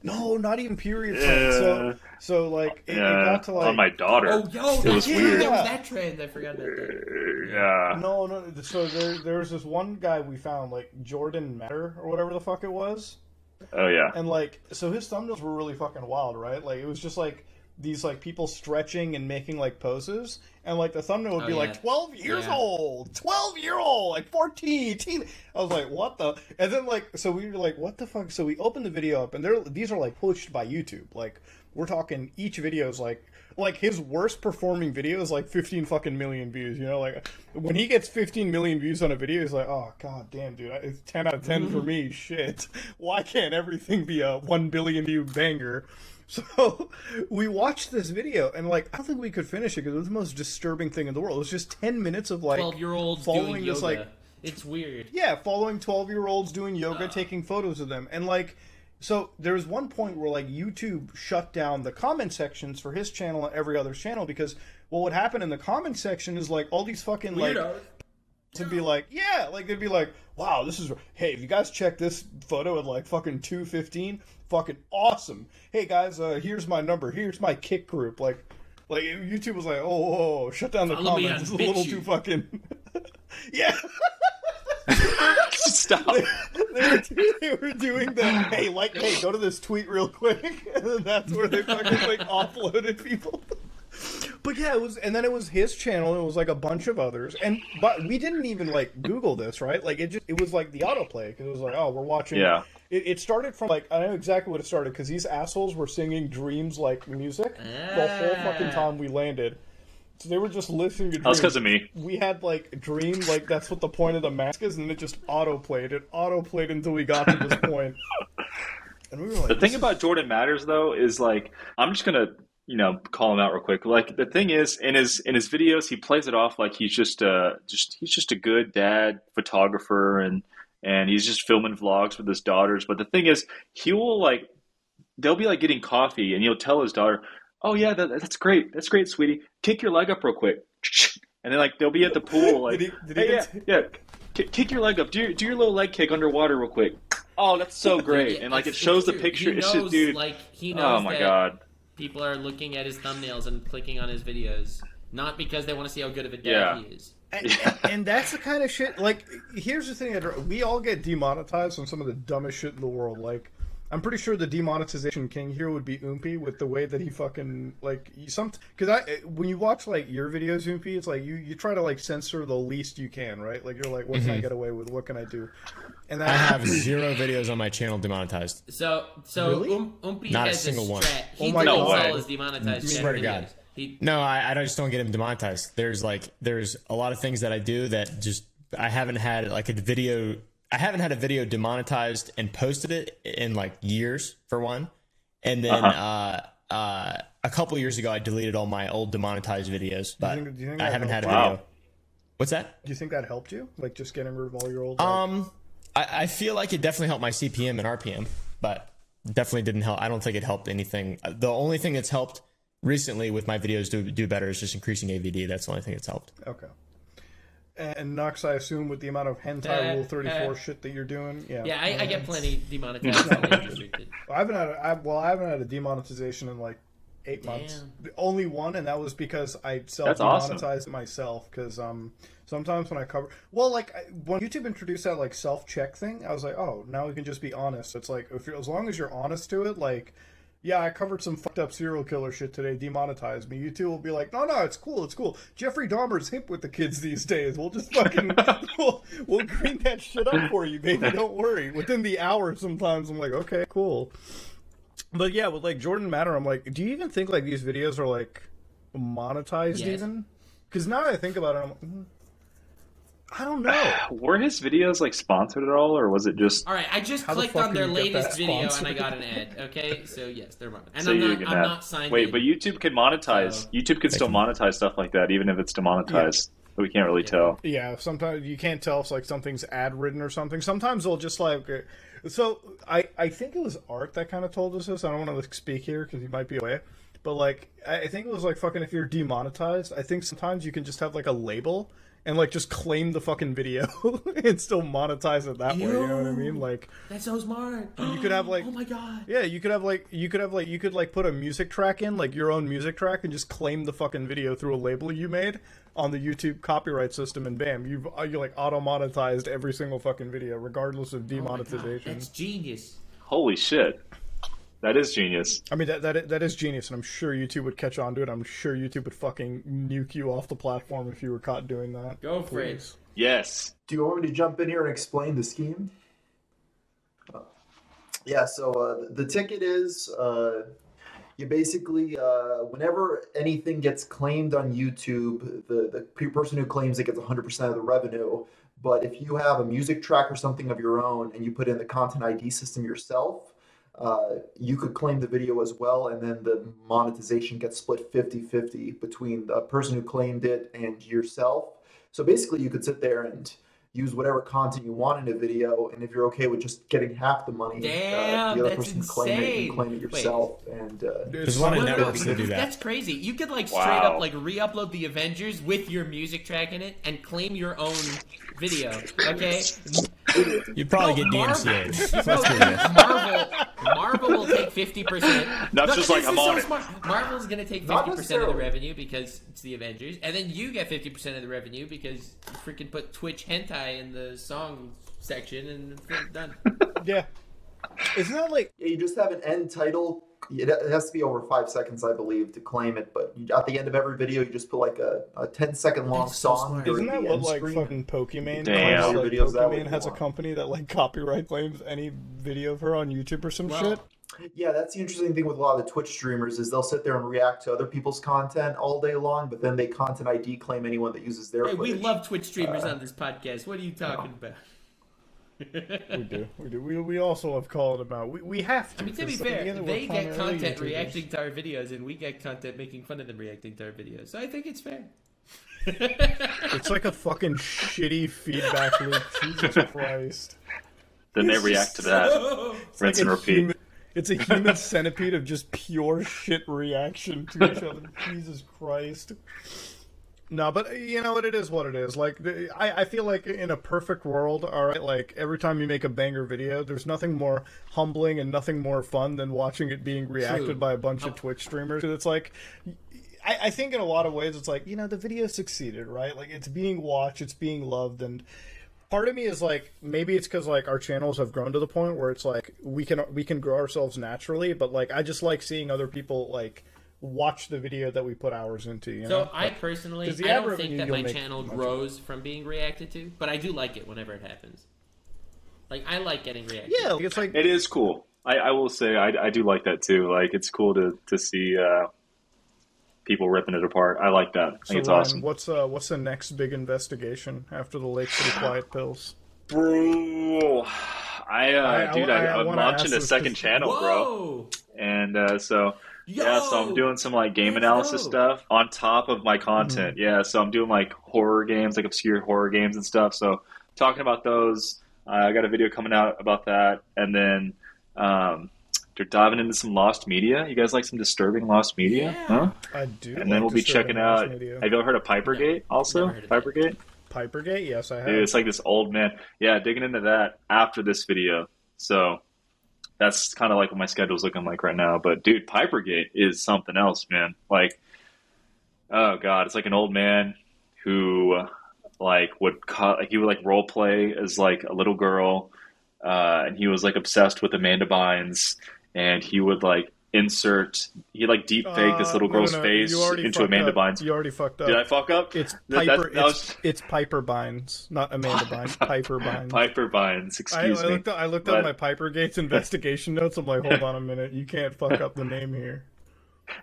No, not even period. Yeah. So, so like it, yeah. it got to like on my daughter. Oh, yo, it was yeah, weird. That was that trend. I forgot that. Thing. Yeah. No, no. So there, there was this one guy we found, like Jordan Matter or whatever the fuck it was. Oh yeah. And like, so his thumbnails were really fucking wild, right? Like it was just like these like people stretching and making like poses, and like the thumbnail would oh, be yeah. like twelve years yeah. old, twelve year old, like fourteen, teen. I was like, what the? And then like, so we were like, what the fuck? So we opened the video up, and they're these are like pushed by YouTube. Like we're talking each video is like like his worst performing video is like fifteen fucking million views. You know, like when he gets fifteen million views on a video, he's like, oh god damn dude, it's ten out of ten for me. Shit, why can't everything be a one billion view banger? So we watched this video, and like I don't think we could finish it because it was the most disturbing thing in the world. It was just ten minutes of like twelve-year-olds doing yoga. Like, it's weird. Yeah, following twelve-year-olds doing yoga, uh. taking photos of them, and like so there was one point where like YouTube shut down the comment sections for his channel and every other channel because well, what happened in the comment section is like all these fucking weird like. Art. To be like, yeah, like they'd be like, wow, this is, hey, if you guys check this photo at like fucking two fifteen, fucking awesome. Hey guys, uh, here's my number, here's my kick group. Like, like YouTube was like, oh, whoa, whoa, shut down the Follow comments. It's a little you. too fucking, yeah. Stop. They, they, were do, they were doing the, hey, like, hey, go to this tweet real quick, and then that's where they fucking like offloaded people. But yeah, it was, and then it was his channel, and it was like a bunch of others, and but we didn't even like Google this, right? Like it just, it was like the autoplay, because it was like, oh, we're watching. Yeah. It, it started from like I don't know exactly what it started because these assholes were singing Dreams like music ah. the whole fucking time we landed, so they were just listening to Dreams. That's because of me. We had like Dream, like that's what the point of the mask is, and it just autoplayed. It autoplayed until we got to this point. And we were like, the thing about Jordan Matters though is like I'm just gonna. You know, call him out real quick. Like the thing is, in his in his videos, he plays it off like he's just a just he's just a good dad photographer, and and he's just filming vlogs with his daughters. But the thing is, he will like they'll be like getting coffee, and he'll tell his daughter, "Oh yeah, that, that's great, that's great, sweetie. Kick your leg up real quick." And then like they'll be at the pool, like, did he, did hey, he yeah, yeah, kick your leg up. Do your, do your little leg kick underwater real quick. Oh, that's so great. And like it shows the picture. He knows, it's just, dude. Like he knows. Oh my that... god. People are looking at his thumbnails and clicking on his videos, not because they want to see how good of a dad yeah. he is. And, and, and that's the kind of shit, like, here's the thing, we all get demonetized on some of the dumbest shit in the world. Like, I'm pretty sure the demonetization king here would be Oompy with the way that he fucking, like, some, because I, when you watch, like, your videos, Oompy, it's like, you, you try to, like, censor the least you can, right? Like, you're like, what can I get away with? What can I do? And that I have zero videos on my channel demonetized. So, so really? um, Oompy not has a single one. He oh my no way. All his demonetized. Swear to God. He... No, I, I just don't get him demonetized. There's like, there's a lot of things that I do that just I haven't had like a video. I haven't had a video demonetized and posted it in like years for one. And then uh-huh. uh, uh, a couple years ago, I deleted all my old demonetized videes, but do you think, do you think I haven't helped? had a video. Wow. What's that? Do you think that helped you? Like just getting rid of all your old. Like... Um. I feel like it definitely helped my C P M and R P M, but definitely didn't help. I don't think it helped anything. The only thing that's helped recently with my videos do, do better is just increasing A V D. That's the only thing that's helped. Okay. And Nux, I assume with the amount of hentai uh, Rule thirty-four uh, shit that you're doing, yeah. Yeah, I, I get plenty demonetized. I haven't had. A, I, well, I haven't had a demonetization in like eight Damn. months. Only one, and that was because I self demonetized awesome. myself because um. Sometimes when I cover, well, like when YouTube introduced that like self-check thing, I was like, oh, now we can just be honest. It's like if you're, as long as you're honest to it, like, yeah, I covered some fucked up serial killer shit today. Demonetize me. YouTube will be like, no, no, it's cool, it's cool. Jeffrey Dahmer's hip with the kids these days. We'll just fucking we'll, we'll green that shit up for you, baby. Don't worry. Within the hour, sometimes I'm like, okay, cool. But yeah, with like Jordan Matter, I'm like, do you even think like these videos are like monetized yes. even? Because now that I think about it, I'm like, mm-hmm. I don't know. Were his videos like sponsored at all, or was it just? All right, I just How clicked the on their latest video and I got an ad. Okay, so yes, they're monetized. And so I'm, not, I'm have... not signed. Wait, in. But YouTube can monetize. So... YouTube can still monetize stuff like that, even if it's demonetized. Yeah. But we can't really yeah. tell. Yeah, sometimes you can't tell if like something's ad ridden or something. Sometimes they'll just like. So I I think it was Art that kind of told us this. I don't want to speak here because he might be away. But like I think it was like fucking if you're demonetized, I think sometimes you can just have like a label. And like just claim the fucking video and still monetize it that Ew. way, you know what I mean? Like that's so smart. You could have like, oh my god, yeah, you could have like, you could have like, you could like put a music track in, like your own music track, and just claim the fucking video through a label you made on the YouTube copyright system, and bam, you've you like auto monetized every single fucking video, regardless of demonetization. Oh my god, that's genius. Holy shit. That is genius. I mean, that that that is genius, and I'm sure YouTube would catch on to it. I'm sure YouTube would fucking nuke you off the platform if you were caught doing that. Go for it. Yes. Do you want me to jump in here and explain the scheme? Uh, yeah, so uh, the ticket is uh, you basically, uh, whenever anything gets claimed on YouTube, the, the person who claims it gets one hundred percent of the revenue. But if you have a music track or something of your own and you put in the Content I D system yourself, uh, you could claim the video as well, and then the monetization gets split fifty fifty between the person who claimed it and yourself. So basically, you could sit there and use whatever content you want in a video, and if you're okay with just getting half the money, damn, uh, the other that's person can claim it, you claim it yourself. Wait. And uh, there's a lot of networks that do that. That's crazy. You could like wow. straight up like re-upload the Avengers with your music track in it and claim your own video. Okay. You'd probably no, get D M C A. Marvel, Marvel will take fifty percent. Not no, just like I'm on so it. Smart. Marvel's gonna take fifty percent of the revenue because it's the Avengers, and then you get fifty percent of the revenue because you freaking put Twitch hentai in the song section, and it's done. Yeah, isn't that like you just have an end title? It has to be over five seconds, I believe, to claim it. But at the end of every video, you just put like a, a ten second long so song. Isn't that what like screen? fucking Pokimane? Damn, like, Pokimane has a company that like copyright claims any video of her on YouTube or some wow. shit. Yeah, that's the interesting thing with a lot of the Twitch streamers is they'll sit there and react to other people's content all day long, but then they Content I D claim anyone that uses their. Hey, footage. We love Twitch streamers uh, on this podcast. What are you talking no. about? we do, we do. We we also have called about. We we have to. I mean, to be fair, they get content reacting to our videos, and we get content making fun of them reacting to our videos. So I think it's fair. It's like a fucking shitty feedback loop. Jesus Christ! Then they react to that. Rinse and repeat. It's a human centipede of just pure shit reaction to each other. Jesus Christ. No, but you know what? It is what it is. Like, I, I feel like in a perfect world, all right, like every time you make a banger video, there's nothing more humbling and nothing more fun than watching it being reacted True. by a bunch oh. of Twitch streamers. It's like, I, I think in a lot of ways, it's like, you know, the video succeeded, right? Like, it's being watched, it's being loved, and part of me is like, maybe it's because like our channels have grown to the point where it's like we can we can grow ourselves naturally, but like I just like seeing other people like. watch the video that we put hours into. You so know? I personally, I don't think that my channel grows from being reacted to, but I do like it whenever it happens. Like I like getting reacted. Yeah, it's like it is cool. I, I will say I, I do like that too. Like it's cool to to see uh, people ripping it apart. I like that. I think so it's Ryan, awesome. What's uh, what's the next big investigation after the Lake City Quiet Pills? Bro, I uh, I, dude, I, I, I I'm launching a second channel, whoa! bro, and uh, so. Yo! Yeah, so I'm doing some like game analysis Yo! stuff on top of my content. Mm-hmm. Yeah, so I'm doing like horror games, like obscure horror games and stuff. So talking about those, uh, I got a video coming out about that. And then um, they're diving into some lost media. You guys like some disturbing lost media? Yeah. Huh? I do. And then we'll be checking out. Media. Have you ever heard of Pipergate? No, also, Pipergate. Pipergate? Yes, I have. Dude, it's like this old man. Yeah, digging into that after this video. So. That's kind of like what my schedule's looking like right now. But, dude, Pipergate is something else, man. Like, oh, God. It's like an old man who, like, would co- like he would, like, role play as, like, a little girl. Uh, and he was, like, obsessed with Amanda Bynes. And he would, like, insert – he, like, deep fake uh, this little girl's no, no, face into Amanda up. Bynes. You already fucked up. Did I fuck up? It's Piper, that, that, that it's, was... it's Piper Bynes, not Amanda Bynes. Piper Bynes. Piper Bynes, excuse I, me. I looked, up, I looked but... up my Pipergate's investigation notes. I'm like, hold on a minute. You can't fuck up the name here.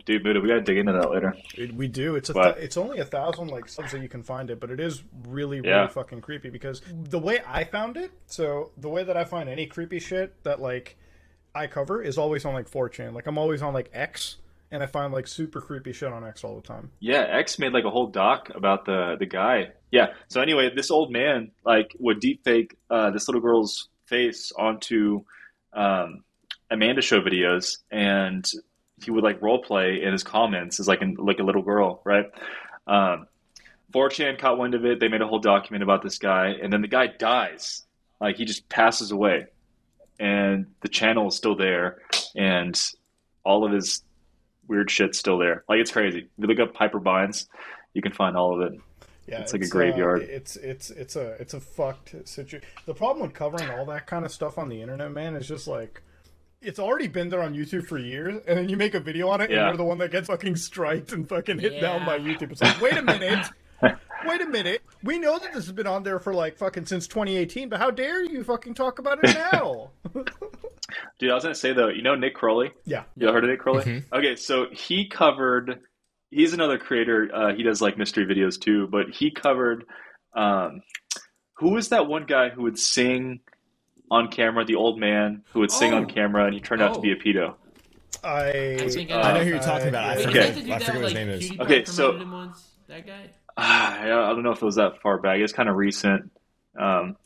Dude, Buddha, we got to dig into that later. We do. It's a th- it's only a thousand like subs that you can find it, but it is really, really yeah. fucking creepy because the way I found it, so the way that I find any creepy shit that, like, I cover is always on like four chan. Like I'm always on like X, and I find like super creepy shit on X all the time. Yeah, X made like a whole doc about the the guy. Yeah. So anyway, this old man like would deepfake uh, this little girl's face onto um, Amanda show videos, and he would like role play in his comments as like an, like a little girl, right? Um, four chan caught wind of it. They made a whole document about this guy, and then the guy dies. Like he just passes away. And the channel is still there, and all of his weird shit's still there. Like it's crazy. If you look up Piper Bynes, you can find all of it. Yeah, it's like it's, a graveyard. Uh, it's it's it's a it's a fucked situation. The problem with covering all that kind of stuff on the internet, man, is just like it's already been there on YouTube for years, and then you make a video on it, yeah. and you're the one that gets fucking striked and fucking hit yeah. down by YouTube. It's like, wait a minute. Wait a minute. We know that this has been on there for like fucking since twenty eighteen, but how dare you fucking talk about it now? Dude, I was going to say though, you know Nick Crowley? Yeah. You heard of Nick Crowley? Mm-hmm. Okay, so he covered, he's another creator. Uh, he does like mystery videos too, but he covered, um, who was that one guy who would sing on camera, the old man who would sing oh. on camera and he turned oh. out to be a pedo? I, I, think I, uh, I know who you're talking about. I, I forget, I forget what his name is. Okay, so. That guy? I don't know if it was that far back. It's kind of recent. Um,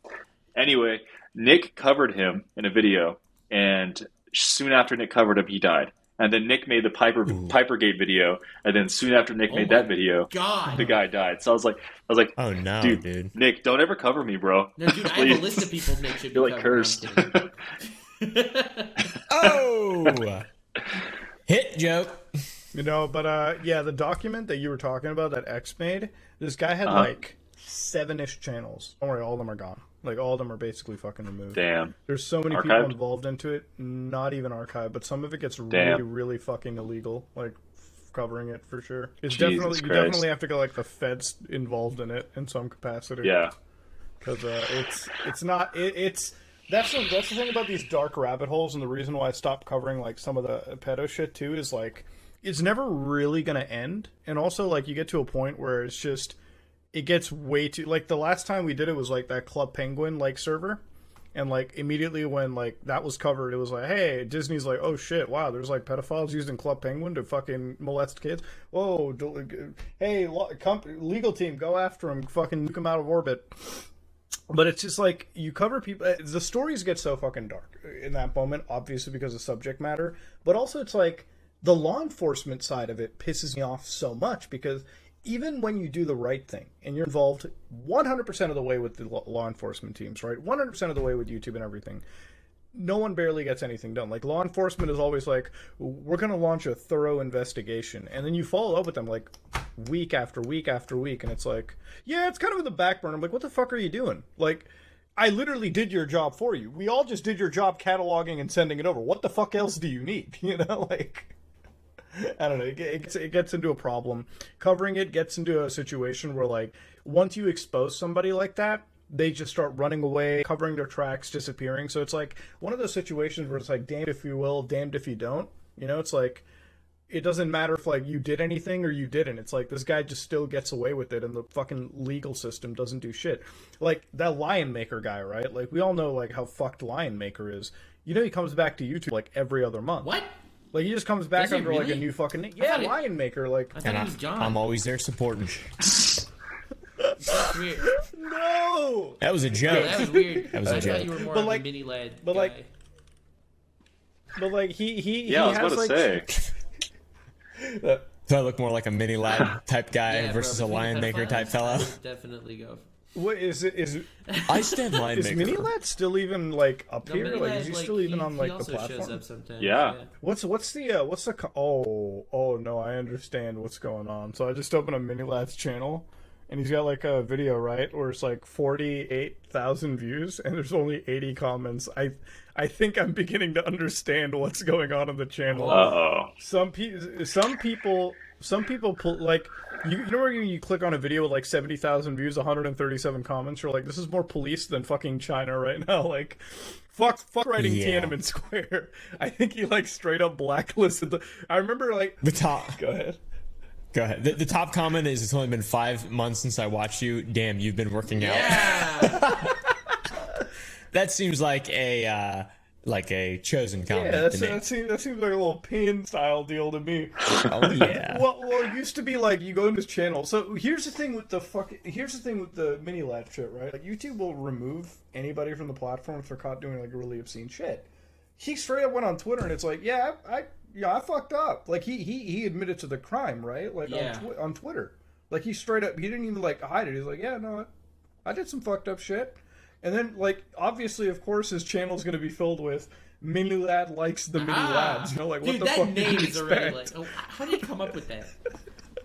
anyway, Nick covered him in a video, and soon after Nick covered him, he died. And then Nick made the Piper Pipergate video, and then soon after Nick oh made that video, God. the guy died. So I was like, I was like, oh no, dude, dude. Nick, don't ever cover me, bro. No, dude, I have a list of people Nick should be You're like cursed. oh, hit joke. You know, but uh, yeah, the document that you were talking about that X made, this guy had uh-huh. like seven-ish channels. Don't worry, all of them are gone. Like, all of them are basically fucking removed. Damn. There's so many archived? people involved into it, not even archived, but some of it gets Damn. really, really fucking illegal, like f- covering it for sure. It's Jesus definitely Christ. You definitely have to get like the feds involved in it in some capacity. Yeah. Because uh, it's, it's not, it, it's... That's the, that's the thing about these dark rabbit holes, and the reason why I stopped covering like some of the pedo shit too is like, it's never really going to end. And also, like, you get to a point where it's just, it gets way too, like, the last time we did it was, like, that Club Penguin, like, server. And, like, immediately when, like, that was covered, it was like, hey, Disney's like, oh, shit, wow, there's, like, pedophiles using Club Penguin to fucking molest kids. Whoa, do, hey, lo, comp, legal team, go after them, fucking nuke them out of orbit. But it's just, like, you cover people, the stories get so fucking dark in that moment, obviously because of subject matter. But also it's, like, the law enforcement side of it pisses me off so much, because even when you do the right thing and you're involved one hundred percent of the way with the law enforcement teams, right? one hundred percent of the way with YouTube and everything, no one barely gets anything done. Like, law enforcement is always like, we're going to launch a thorough investigation. And then you follow up with them like week after week after week. And it's like, yeah, it's kind of in the back burner. I'm like, what the fuck are you doing? Like, I literally did your job for you. We all just did your job cataloging and sending it over. What the fuck else do you need? You know, like... I don't know. It gets, it gets into a problem. Covering it gets into a situation where, like, once you expose somebody like that, they just start running away, covering their tracks, disappearing. So it's like one of those situations where it's like, damned if you will, damned if you don't. You know, it's like, it doesn't matter if, like, you did anything or you didn't. It's like this guy just still gets away with it, and the fucking legal system doesn't do shit. Like, that Lion Maker guy, right? Like, we all know, like, how fucked Lion Maker is. You know, he comes back to YouTube, like, every other month. What? Like, he just comes back under, really? like, a new fucking name. Yeah, it, Lion Maker, like... I thought he was gone. I'm always there supporting. That's weird. No! That was a joke. Yeah, that was weird. That was I a joke. You were more but, like, Minilad but, guy. like... But, like, he, he, yeah, he has, like... Yeah, I was about to say. Does so I look more like a Minilad type guy yeah, versus bro, a Lion Maker type fellow? Definitely go. What is it? Is it, I stand Lion Maker. Is Minilad still even like up no, here? Minilad, like, is he like, still even he, on like he also the platform? Shows up sometimes, yeah. yeah. What's what's the uh, what's the oh oh no? I understand what's going on. So I just opened a Minilad's channel, and he's got like a video right where it's like forty-eight thousand views, and there's only eighty comments. I I think I'm beginning to understand what's going on in the channel. Uh-oh. Some people, some people. Some people, pull, like, you, you know where you click on a video with, like, seventy thousand views, one hundred thirty-seven comments, you're like, this is more police than fucking China right now, like, fuck, fuck writing yeah. Tiananmen Square. I think he, like, straight up blacklisted the, I remember, like, the top, go ahead. Go ahead. The, the top comment is, it's only been five months since I watched you, damn, you've been working yeah. out. That seems like a, uh, like a chosen comment. Yeah, that's, that, seems, that seems like a little pin style deal to me. Oh yeah. Well, well, it used to be like you go into his channel. So here's the thing with the fucking here's the thing with the Minilad shit, right? Like YouTube will remove anybody from the platform if they're caught doing like really obscene shit. He straight up went on Twitter and it's like, yeah, I, I yeah I fucked up. Like he he he admitted to the crime, right? Like yeah. on, tw- on Twitter, like he straight up he didn't even like hide it. He's like, yeah, no, I, I did some fucked up shit. And then, like, obviously, of course, his channel's going to be filled with Minilad likes the Minilads. Ah, you know, like, what dude, the fuck do you expect? Already like, oh, how did he come up with that?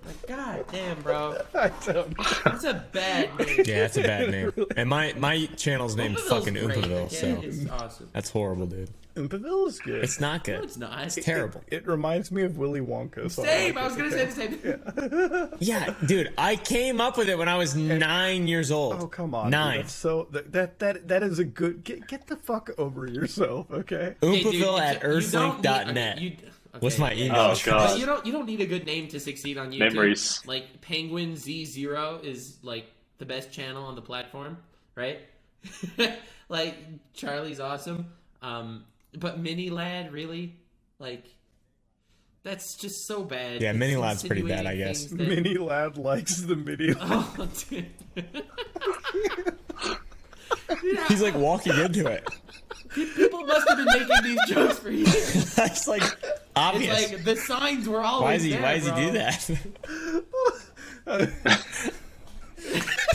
Like, God damn, bro. I don't know. That's a bad name. Yeah, that's a bad name. And my my channel's named fucking Oompaville, so it's awesome. That's horrible, dude. Oompaville is good. It's not good. No, it's not. It's terrible. It, it, it reminds me of Willy Wonka. So same. I, like I was gonna okay. say the same. Yeah. Yeah, dude. I came up with it when I was and, nine years old. Oh come on. Nine. Dude, so that that that is a good. Get get the fuck over yourself, okay? Oompaville hey, at earthlink dot net. You, okay. What's my email? Oh god. But you don't you don't need a good name to succeed on YouTube. Memories. Like Penguin Z zero is like the best channel on the platform, right? Like Charlie's awesome. Um. But Minilad, really? Like, that's just so bad. Yeah, Minilad's pretty bad, I guess. That... Minilad likes the Minilad. Oh, dude. Yeah. He's like walking into it. People must have been making these jokes for years. That's like obvious. It's like the signs were always why is he, there, why does he do that?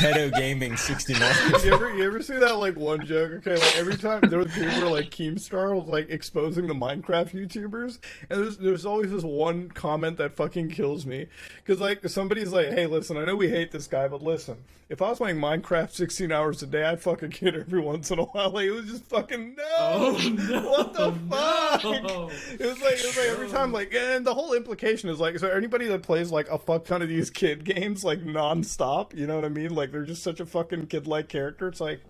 Pedo gaming sixty-nine. You ever, you ever see that like one joke? Okay, like every time there were people like Keemstar was like exposing the Minecraft YouTubers, and there's there's always this one comment that fucking kills me, because like somebody's like, "Hey, listen, I know we hate this guy, but listen, if I was playing Minecraft sixteen hours a day, I'd fuck a kid every once in a while." Like it was just fucking no, oh, no what the fuck? No. It was like it was like every time like, and the whole implication is like, so anybody that plays like a fuck ton of these kid games like nonstop, you know what I mean? Like they're just such a fucking kid-like character. It's like,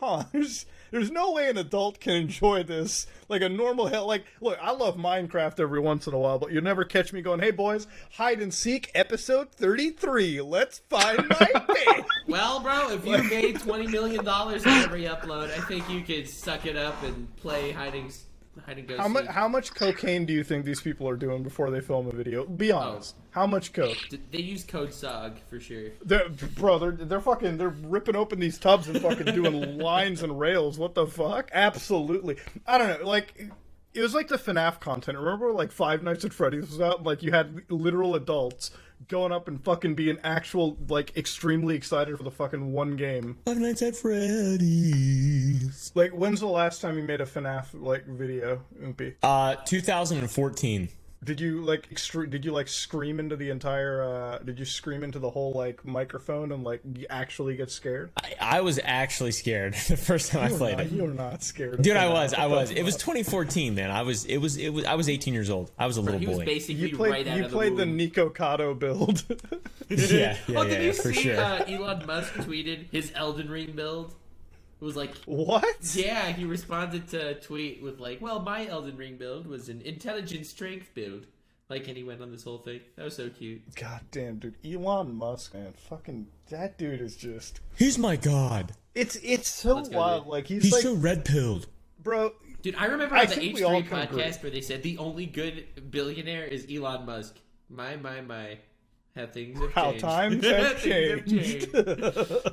huh? There's there's no way an adult can enjoy this. Like a normal hell. Like, look, I love Minecraft every once in a while, but you'll never catch me going, "Hey boys, hide and seek episode thirty-three. Let's find my thing." Well, bro, if you made twenty million dollars on every upload, I think you could suck it up and play hiding. How much, how much cocaine do you think these people are doing before they film a video? Be honest. Oh. How much coke? They use code SOG for sure. They're, bro, they're, they're fucking, they're ripping open these tubs and fucking doing lines and rails. What the fuck? Absolutely. I don't know. Like, it was like the FNAF content. Remember, like, Five Nights at Freddy's was out? Like, you had literal adults going up and fucking being actual, like, extremely excited for the fucking one game. Five Nights at Freddy's. Like, when's the last time you made a FNAF, like, video, Oompy? Uh, two thousand fourteen. Did you, like, extre- did you, like, scream into the entire, uh, did you scream into the whole, like, microphone and, like, actually get scared? I, I was actually scared the first time you I played not, it. You were not scared. Dude, I was, I was. It was twenty fourteen, man. I was, it was, it was, I was eighteen years old. I was a little he boy. Was basically you played, right out you of the, played the Nico Cotto build. Yeah, yeah, oh, did yeah, you for see, sure. uh, Elon Musk tweeted his Elden Ring build? It was like, what? Yeah, he responded to a tweet with like, "Well, my Elden Ring build was an intelligent strength build." Like, and he went on this whole thing. That was so cute. God damn, dude. Elon Musk, man. Fucking, that dude is just... He's my god. It's it's so go, wild. Dude. Like He's, he's like, so red-pilled. Bro. Dude, I remember on the H three podcast great. where they said the only good billionaire is Elon Musk. My, my, my. How things have How changed. times have changed. changed. Oh,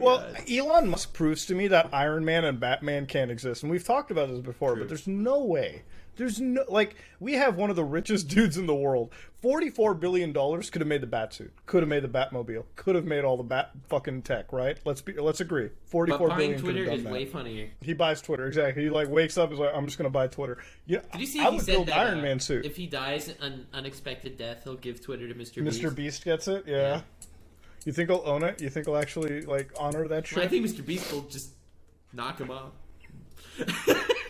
well, God. Elon Musk proves to me that Iron Man and Batman can't exist. And we've talked about this before, True. but there's no way. There's no, like, we have one of the richest dudes in the world. forty-four billion dollars could have made the Batsuit, could have made the Batmobile, could have made all the Bat fucking tech, right? Let's be, let's agree. forty-four billion dollars could have done that. But buying Twitter is way funnier. He buys Twitter, exactly. He, like, wakes up and is like, "I'm just going to buy Twitter." You know, Did you see I he would said build that, Iron uh, Man suit. If he dies an unexpected death, he'll give Twitter to Mister Beast. Mister Beast gets it, yeah. yeah. You think he'll own it? You think he'll actually, like, honor that shit? Well, I think Mister Beast will just knock him off.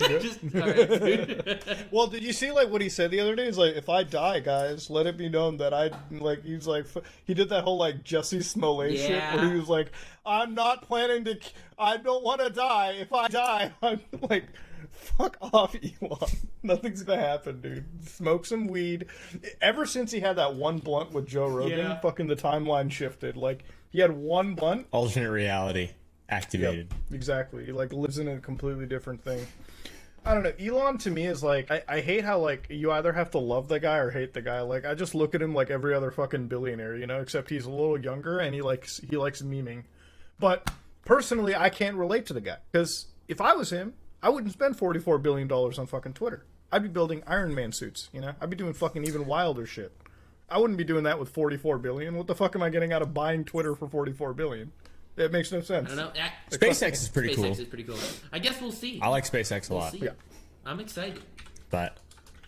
Just, all right. Well, did you see like what he said the other day? He's like, "If I die, guys, let it be known that I like." He's like, he did that whole like Jesse Smollett yeah. shit where he was like, "I'm not planning to. I don't want to die. If I die, I'm like, fuck off, Elon. Nothing's gonna happen, dude. Smoke some weed." Ever since he had that one blunt with Joe Rogan, yeah. fucking the timeline shifted. Like he had one blunt, alternate reality activated. Yep, exactly. He like lives in a completely different thing. I don't know. Elon to me is like, I, I hate how like you either have to love the guy or hate the guy. Like I just look at him like every other fucking billionaire, you know, except he's a little younger and he likes he likes memeing. But personally, I can't relate to the guy because if I was him, I wouldn't spend forty-four billion dollars on fucking Twitter. I'd be building Iron Man suits, you know. I'd be doing fucking even wilder shit. I wouldn't be doing that with forty-four billion dollars. What the fuck am I getting out of buying Twitter for forty-four billion dollars? It makes no sense. I don't know. I, SpaceX is pretty SpaceX cool. SpaceX is pretty cool. I guess we'll see. I like SpaceX a we'll lot. Yeah. I'm excited. But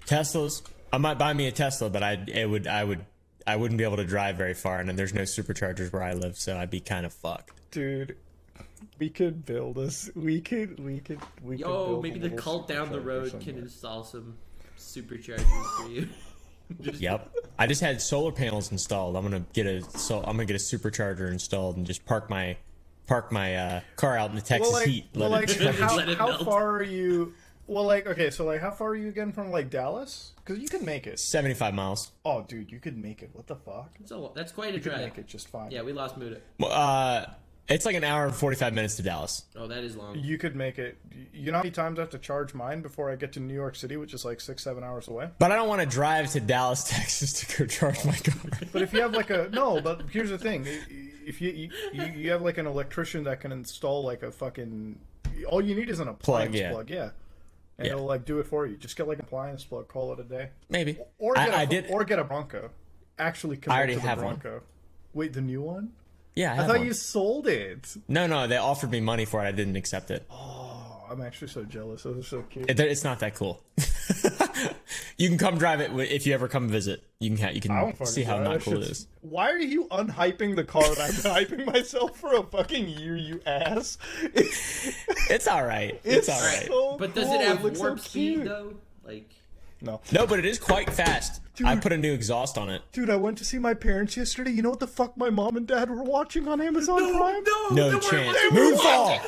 Teslas, I might buy me a Tesla, but I it would I would I wouldn't be able to drive very far, and then there's no superchargers where I live, so I'd be kind of fucked. Dude, we could build us. We could, we could, we Yo, could build maybe the cult down the road can install some superchargers for you. Just... Yep. I just had solar panels installed. I'm gonna get a so I'm gonna get a supercharger installed and just park my park my uh, car out in the Texas well, like, heat. Well, let like, it, how, let it how far are you? Well, like, okay, so, like, how far are you again from, like, Dallas? Because you could make it. seventy-five miles. Oh, dude, you could make it. What the fuck? So, that's quite a drive. You could make it just fine. Yeah, we lost Muda. Uh, it's like an hour and forty-five minutes to Dallas. Oh, that is long. You could make it. You know how many times I have to charge mine before I get to New York City, which is, like, six, seven hours away? But I don't want to drive to Dallas, Texas to go charge my car. But if you have, like, a... No, but here's the thing. If you, you, you have, like, an electrician that can install, like, a fucking... All you need is an appliance plug, yeah. Plug, yeah. And yeah. It'll like do it for you. Just get like an appliance plug, call it a day. Maybe. Or get I, a, I did. Or get a Bronco. Actually, commit I already to the have Bronco. One. Wait, the new one? Yeah, I, have I thought one. You sold it. No, no, they offered me money for it. I didn't accept it. Oh, I'm actually so jealous. Those are so cute. It, it's not that cool. You can come drive it if you ever come visit. You can you can see how not cool it is. Why are you unhyping the car? That I'm hyping myself for a fucking year, you ass. It's all right. It's, it's all right. So but does cool. it have it warp so speed though? Like no, no, but it is quite fast. Dude, I put a new exhaust on it. Dude, I went to see my parents yesterday. You know what the fuck my mom and dad were watching on Amazon no, Prime? No, no, no chance. Moonfall.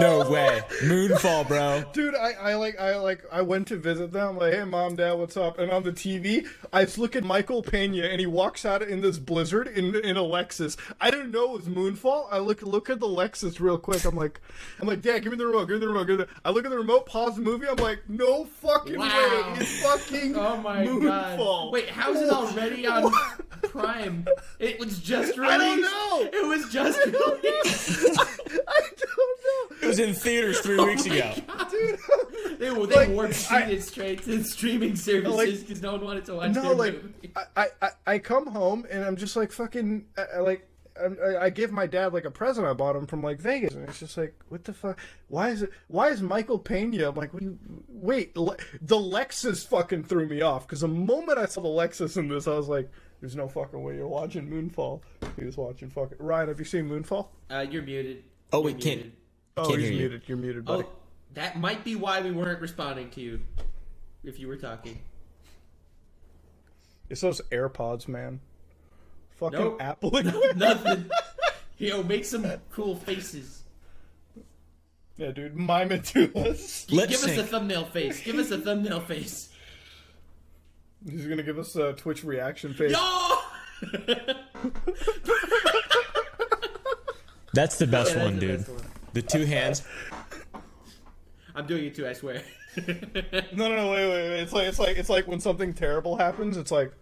No way. Moonfall, bro. Dude, I, I like, I like, I went to visit them. I'm like, hey, mom, dad, what's up? And on the T V, I just look at Michael Pena, and he walks out in this blizzard in in a Lexus. I didn't know it was Moonfall. I look look at the Lexus real quick. I'm like, I'm like, dad, give me the remote, give me the remote, give me the. I look at the remote, pause the movie. I'm like, no fucking wow. way. It's fucking. Oh my. God. Moonfall. Wait, how is it already on Prime? It was just released. I don't know. It was just I released. I, I don't know. It was in theaters three oh weeks ago. God. Dude, they they like, warped it straight to streaming services because like, no one wanted to watch. No, like movie. I, I, I come home and I'm just like fucking I, I like. I, I give my dad like a present I bought him from like Vegas, and it's just like, what the fuck? Why is it? Why is Michael Pena? I'm like, what do you, wait, le, the Lexus fucking threw me off because the moment I saw the Lexus in this, I was like, there's no fucking way you're watching Moonfall. He was watching fucking Ryan. Have you seen Moonfall? Uh, you're muted. Oh wait, can't. Oh, can't he's you. muted. You're muted, buddy. Oh, that might be why we weren't responding to you if you were talking. It's those AirPods, man. Fucking nope. Apple. No, nothing. Yo, make some cool faces. Yeah, dude, mime it to us. Give us a thumbnail face. Give us a thumbnail face. He's gonna give us a Twitch reaction face. No! That's the best yeah, one, the dude. Best one. The two hands. I'm doing it too, I swear. no, no, no, wait, wait, wait. It's like, it's like, it's like when something terrible happens. It's like.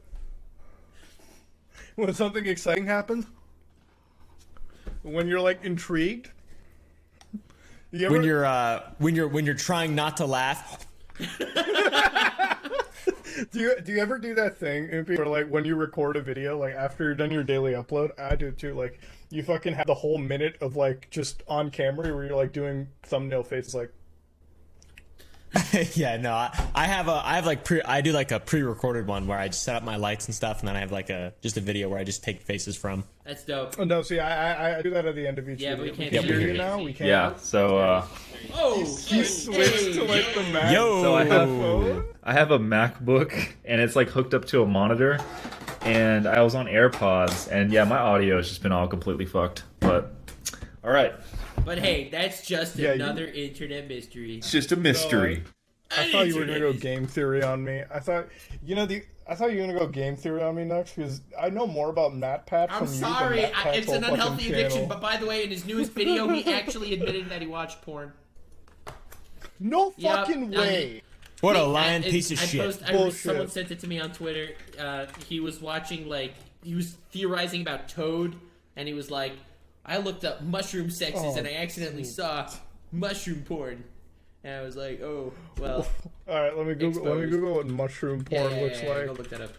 When something exciting happens, when you're like intrigued, you ever... when you're uh, when you're when you're trying not to laugh. do you do you ever do that thing? Or like when you record a video, like after you're done your daily upload, I do too. Like you fucking have the whole minute of like just on camera where you're like doing thumbnail faces, like. yeah, no, I, I have a, I have like pre, I do like a pre-recorded one where I just set up my lights and stuff, and then I have like a just a video where I just take faces from. That's dope. Oh, no, see, I, I, I do that at the end of each. Yeah, video. But we can't yeah, hear you now. We can't. Yeah, so. Uh, oh, he, he switched hey, to like the Mac. Yo, so I have, I have a MacBook, and it's like hooked up to a monitor, and I was on AirPods, and yeah, my audio has just been all completely fucked. But, all right. But hey, that's just yeah, another you... internet mystery. It's just a mystery. So, I thought you were gonna go game theory on me. I thought, you know, the I thought you were gonna go game theory on me next because I know more about MatPat. I'm from sorry, you than MatPat's I, it's an unhealthy addiction. Channel. But by the way, in his newest video, he actually admitted that he watched porn. No yep, fucking way! I, what I, a lying I, piece I, of I shit! Post, I, someone sent it to me on Twitter. Uh, he was watching like he was theorizing about Toad, and he was like. I looked up mushroom sexes oh, and I accidentally geez. saw mushroom porn, and I was like, "Oh, well." All right, let me Google. Exposed. Let me Google what mushroom porn yeah, yeah, looks yeah, yeah, like. Go look that up.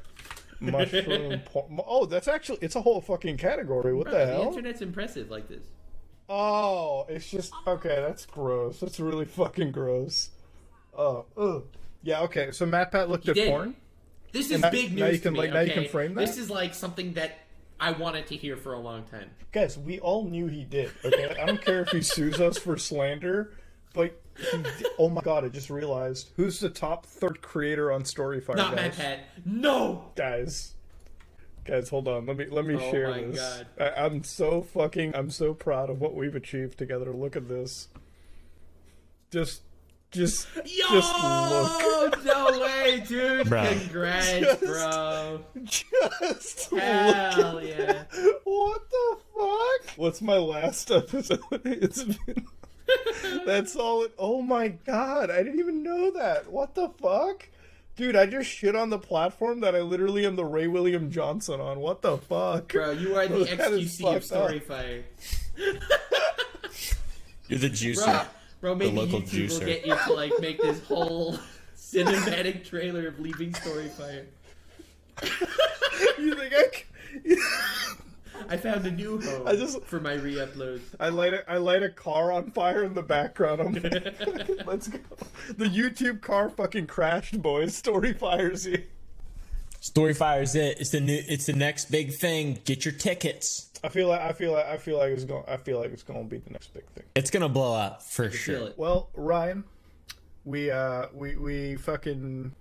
Mushroom porn. Oh, that's actually it's a whole fucking category. What Bro, the hell? The internet's impressive like this. Oh, it's just okay. That's gross. That's really fucking gross. Oh, ugh. Yeah. Okay. So MatPat looked he at did. porn. This is now, big news now you can, to me. Like, okay? Now you can frame that. This is like something that I wanted to hear for a long time. Guys, we all knew he did. Okay, I don't care if he sues us for slander, but he did. Oh my god, I just realized who's the top third creator on StoryFire. Not guys? MadPat. No, guys. Guys, hold on. Let me let me oh share my this. God. I, I'm so fucking. I'm so proud of what we've achieved together. Look at this. Just, just, Yo! just look. No way, dude. Bro. Congrats, just, bro. Just Hell look. Yeah. That. What the fuck? What's my last episode? It's been. That's all. It, oh my god! I didn't even know that. What the fuck? Dude, I just shit on the platform that I literally am the Ray William Johnson on. What the fuck? Bro, you are the X Q C of StoryFire. You're the juicer. Bro, bro maybe the local YouTube juicer. will get you to like make this whole cinematic trailer of leaving StoryFire. You think I can... I found a new home I just, for my re-uploads. I light a, I light a car on fire in the background. I'm like, let's go. The YouTube car fucking crashed, boys. StoryFire's here. StoryFire's it. It's the new. It's the next big thing. Get your tickets. I feel like I feel like I feel like it's going. I feel like it's going to be the next big thing. It's gonna blow up for sure. Well, Ryan, we uh we we fucking.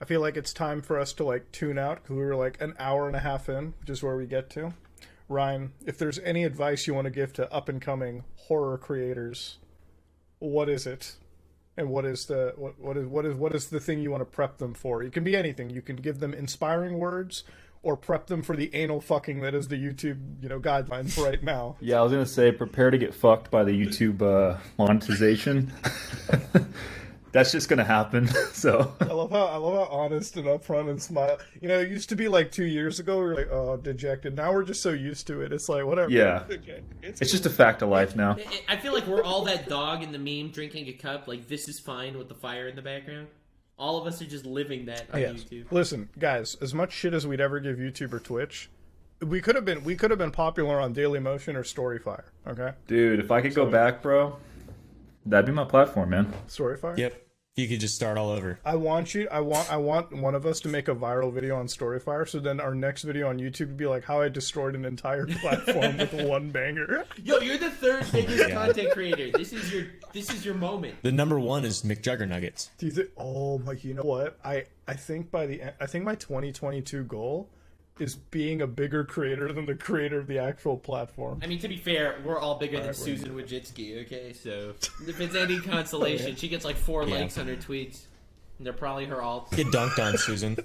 I feel like it's time for us to like tune out because we were like an hour and a half in, which is where we get to. Ryan, if there's any advice you want to give to up-and-coming horror creators, what is it, and what is the what what is what is what is the thing you want to prep them for? It can be anything. You can give them inspiring words, or prep them for the anal fucking that is the YouTube you know guidelines right now. Yeah, I was gonna say prepare to get fucked by the YouTube uh, monetization. That's just gonna happen. So I love how I love how honest and upfront and smile. You know, it used to be like two years ago we were like, oh, dejected. Now we're just so used to it. It's like whatever. Yeah, it's, it's just a fact of life now. I feel like we're all that dog in the meme drinking a cup. Like this is fine with the fire in the background. All of us are just living that on yes. YouTube. Listen, guys, as much shit as we'd ever give YouTube or Twitch, we could have been we could have been popular on Dailymotion or StoryFire. Okay, dude, if I could so, go back, bro, that'd be my platform, man. StoryFire. Yep. You could just start all over. I want you. I want. I want one of us to make a viral video on StoryFire, so then our next video on YouTube would be like how I destroyed an entire platform with one banger. Yo, you're the third biggest oh content creator. This is your. This is your moment. The number one is McJuggernuggets. Do you think? Oh my! You know what? I I think by the end, I think my twenty twenty-two goal is being a bigger creator than the creator of the actual platform. I mean, to be fair, we're all bigger all than right, Susan Wojcicki, okay? So if it's any consolation, oh, yeah. she gets like four yeah. likes on her tweets. And they're probably her alts. Get dunked on, Susan.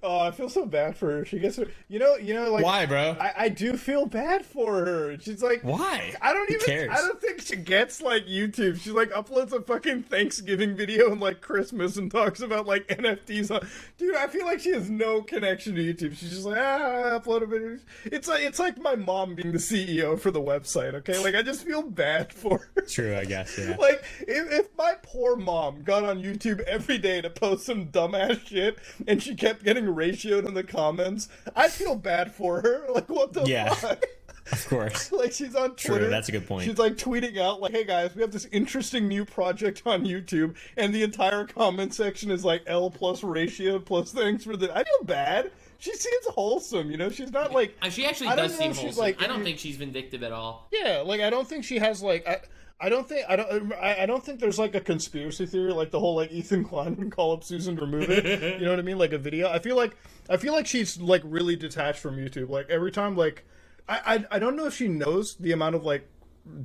Oh, I feel so bad for her. She gets her. You know, you know, like why, bro? I, I do feel bad for her. She's like, why? I don't Who even. Cares? I don't think she gets like YouTube. She like uploads a fucking Thanksgiving video and like Christmas and talks about like N F Ts. On... Dude, I feel like she has no connection to YouTube. She's just like, ah, I upload a video. It's like it's like my mom being the C E O for the website. Okay, like I just feel bad for her. True, I guess. Yeah. Like if, if my poor mom got on YouTube every day to post some dumbass shit and she kept getting ratioed in the comments, I feel bad for her. Like what the yeah, fuck? Of course. Like she's on Twitter. True, that's a good point. She's like tweeting out like, hey guys, we have this interesting new project on YouTube, and the entire comment section is like L plus ratio plus thanks for the I feel bad. She seems wholesome, you know. She's not like she actually I does seem wholesome. Like, I don't think she's vindictive at all. Yeah, like I don't think she has like I, I don't think I don't I don't think there's like a conspiracy theory like the whole like Ethan Klein would call up Susan to remove it. You know what I mean? Like a video. I feel like I feel like she's like really detached from YouTube. Like every time, like I I, I don't know if she knows the amount of like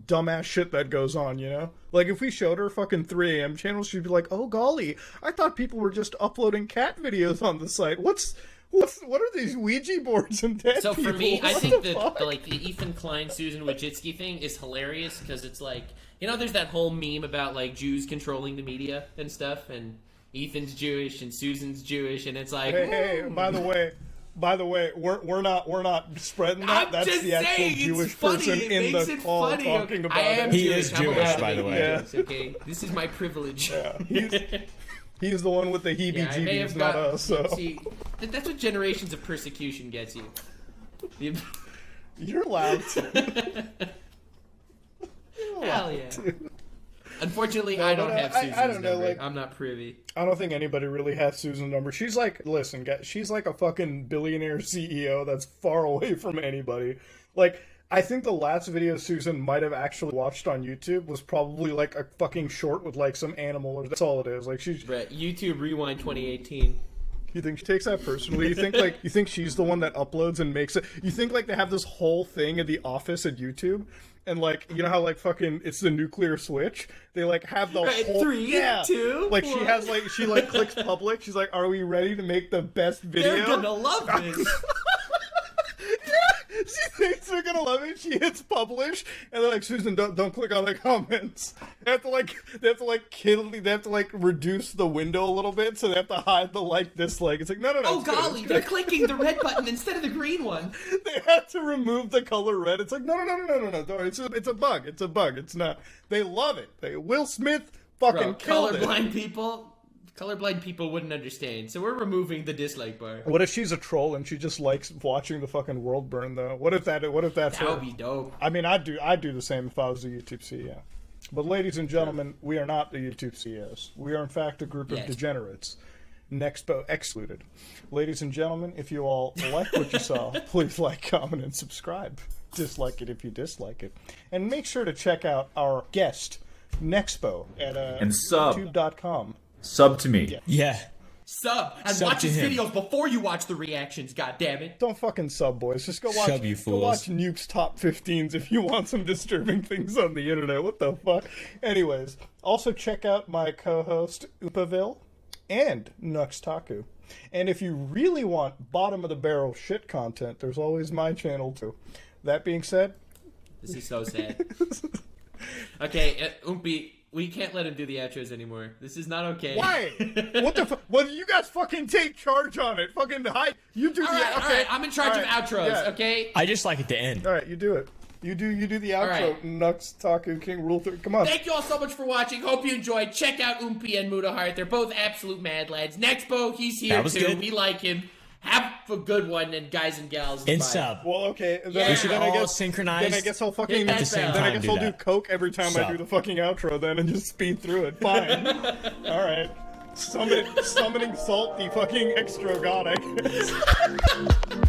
dumbass shit that goes on. You know, like if we showed her fucking three A M channels, she'd be like, oh golly, I thought people were just uploading cat videos on the site. What's What's, what are these Ouija boards and dead people? So for me, I think the, the, the like the Ethan Klein, Susan Wojcicki thing is hilarious because it's like, you know, there's that whole meme about like Jews controlling the media and stuff, and Ethan's Jewish and Susan's Jewish, and it's like, hey, hey, hey by the way, by the way, we're we're not we're not spreading that. I'm That's just the actual saying, Jewish it's person it in the call funny. talking about I am it. He Jewish. is I'm Jewish, by the way. Yeah. Jews, okay, this is my privilege. Yeah. He's... He's the one with the heebie-jeebies, yeah, not us. So. See, that's what generations of persecution gets you. You're allowed to. You're allowed Hell yeah. To. Unfortunately, no, I don't I, have Susan's I, I don't know, number. Like, I'm not privy. I don't think anybody really has Susan's number. She's like, listen, she's like a fucking billionaire C E O that's far away from anybody. Like, I think the last video Susan might have actually watched on YouTube was probably like a fucking short with like some animal. Or that's all it is. Like, she's Brett, YouTube Rewind twenty eighteen. You think she takes that personally? You think like you think she's the one that uploads and makes it? You think like they have this whole thing in the office at YouTube? And, like, you know how, like, fucking, it's the nuclear switch? They, like, have the right, whole... Three, yeah. two, Like, one. She has, like, she, like, clicks public. She's like, are we ready to make the best video? They're gonna love this. Yeah! She thinks they're gonna love it. She hits publish. And they're like, Susan, don't, don't click on the comments. They have to, like, they have to, like, kill... They have to, like, reduce the window a little bit. So they have to hide the, like, dislike. It's like, no, no, no. Oh, golly, they're clicking the red button instead of the green one. They have to remove the color red. It's like, no, no, no, no, no, no, no. It's a, it's a bug. It's a bug. It's not. They love it. They, Will Smith fucking killed it. Colorblind people. Colorblind people wouldn't understand, so we're removing the dislike bar. What if she's a troll and she just likes watching the fucking world burn, though? What if that? What if that's that would be dope. I mean, I'd do, I'd do the same if I was a YouTube C E O. But ladies and gentlemen, we are not the YouTube C E Os. We are, in fact, a group of yes. degenerates. Nexpo excluded. Ladies and gentlemen, if you all like what you saw, please like, comment, and subscribe. Dislike it if you dislike it. And make sure to check out our guest, Nexpo, at uh, YouTube dot com. Sub to me. Yeah. yeah. Sub. And sub watch his him. videos before you watch the reactions, goddammit. Don't fucking sub, boys. Just go watch, you go watch Nuke's top fifteens if you want some disturbing things on the internet. What the fuck? Anyways, also check out my co-host, Upaville, and Nux Taku. And if you really want bottom-of-the-barrel shit content, there's always my channel, too. That being said... This is so sad. Okay, uh, Oompi... We can't let him do the outros anymore. This is not okay. Why? What the fuck? Well, you guys fucking take charge on it. Fucking hide. You do all the right, outros. All right, I'm in charge all of right. outros, yeah. okay? I just like it to end. All right, you do it. You do you do the outro. Right. Nux, Taku, King, Rule three. Come on. Thank you all so much for watching. Hope you enjoyed. Check out Oompi and Mudahar. They're both absolute mad lads. Nexpo, he's here too. Good. We like him. Have a good one, and guys and gals. And sub. Well, okay. Then, yeah. We should then all I guess, synchronize. Then I guess I'll fucking. At the same then time I guess do I'll that. do coke every time sub. I do the fucking outro. Then and just speed through it. Fine. All right. Summon, summoning salt, the fucking extra god. I guess.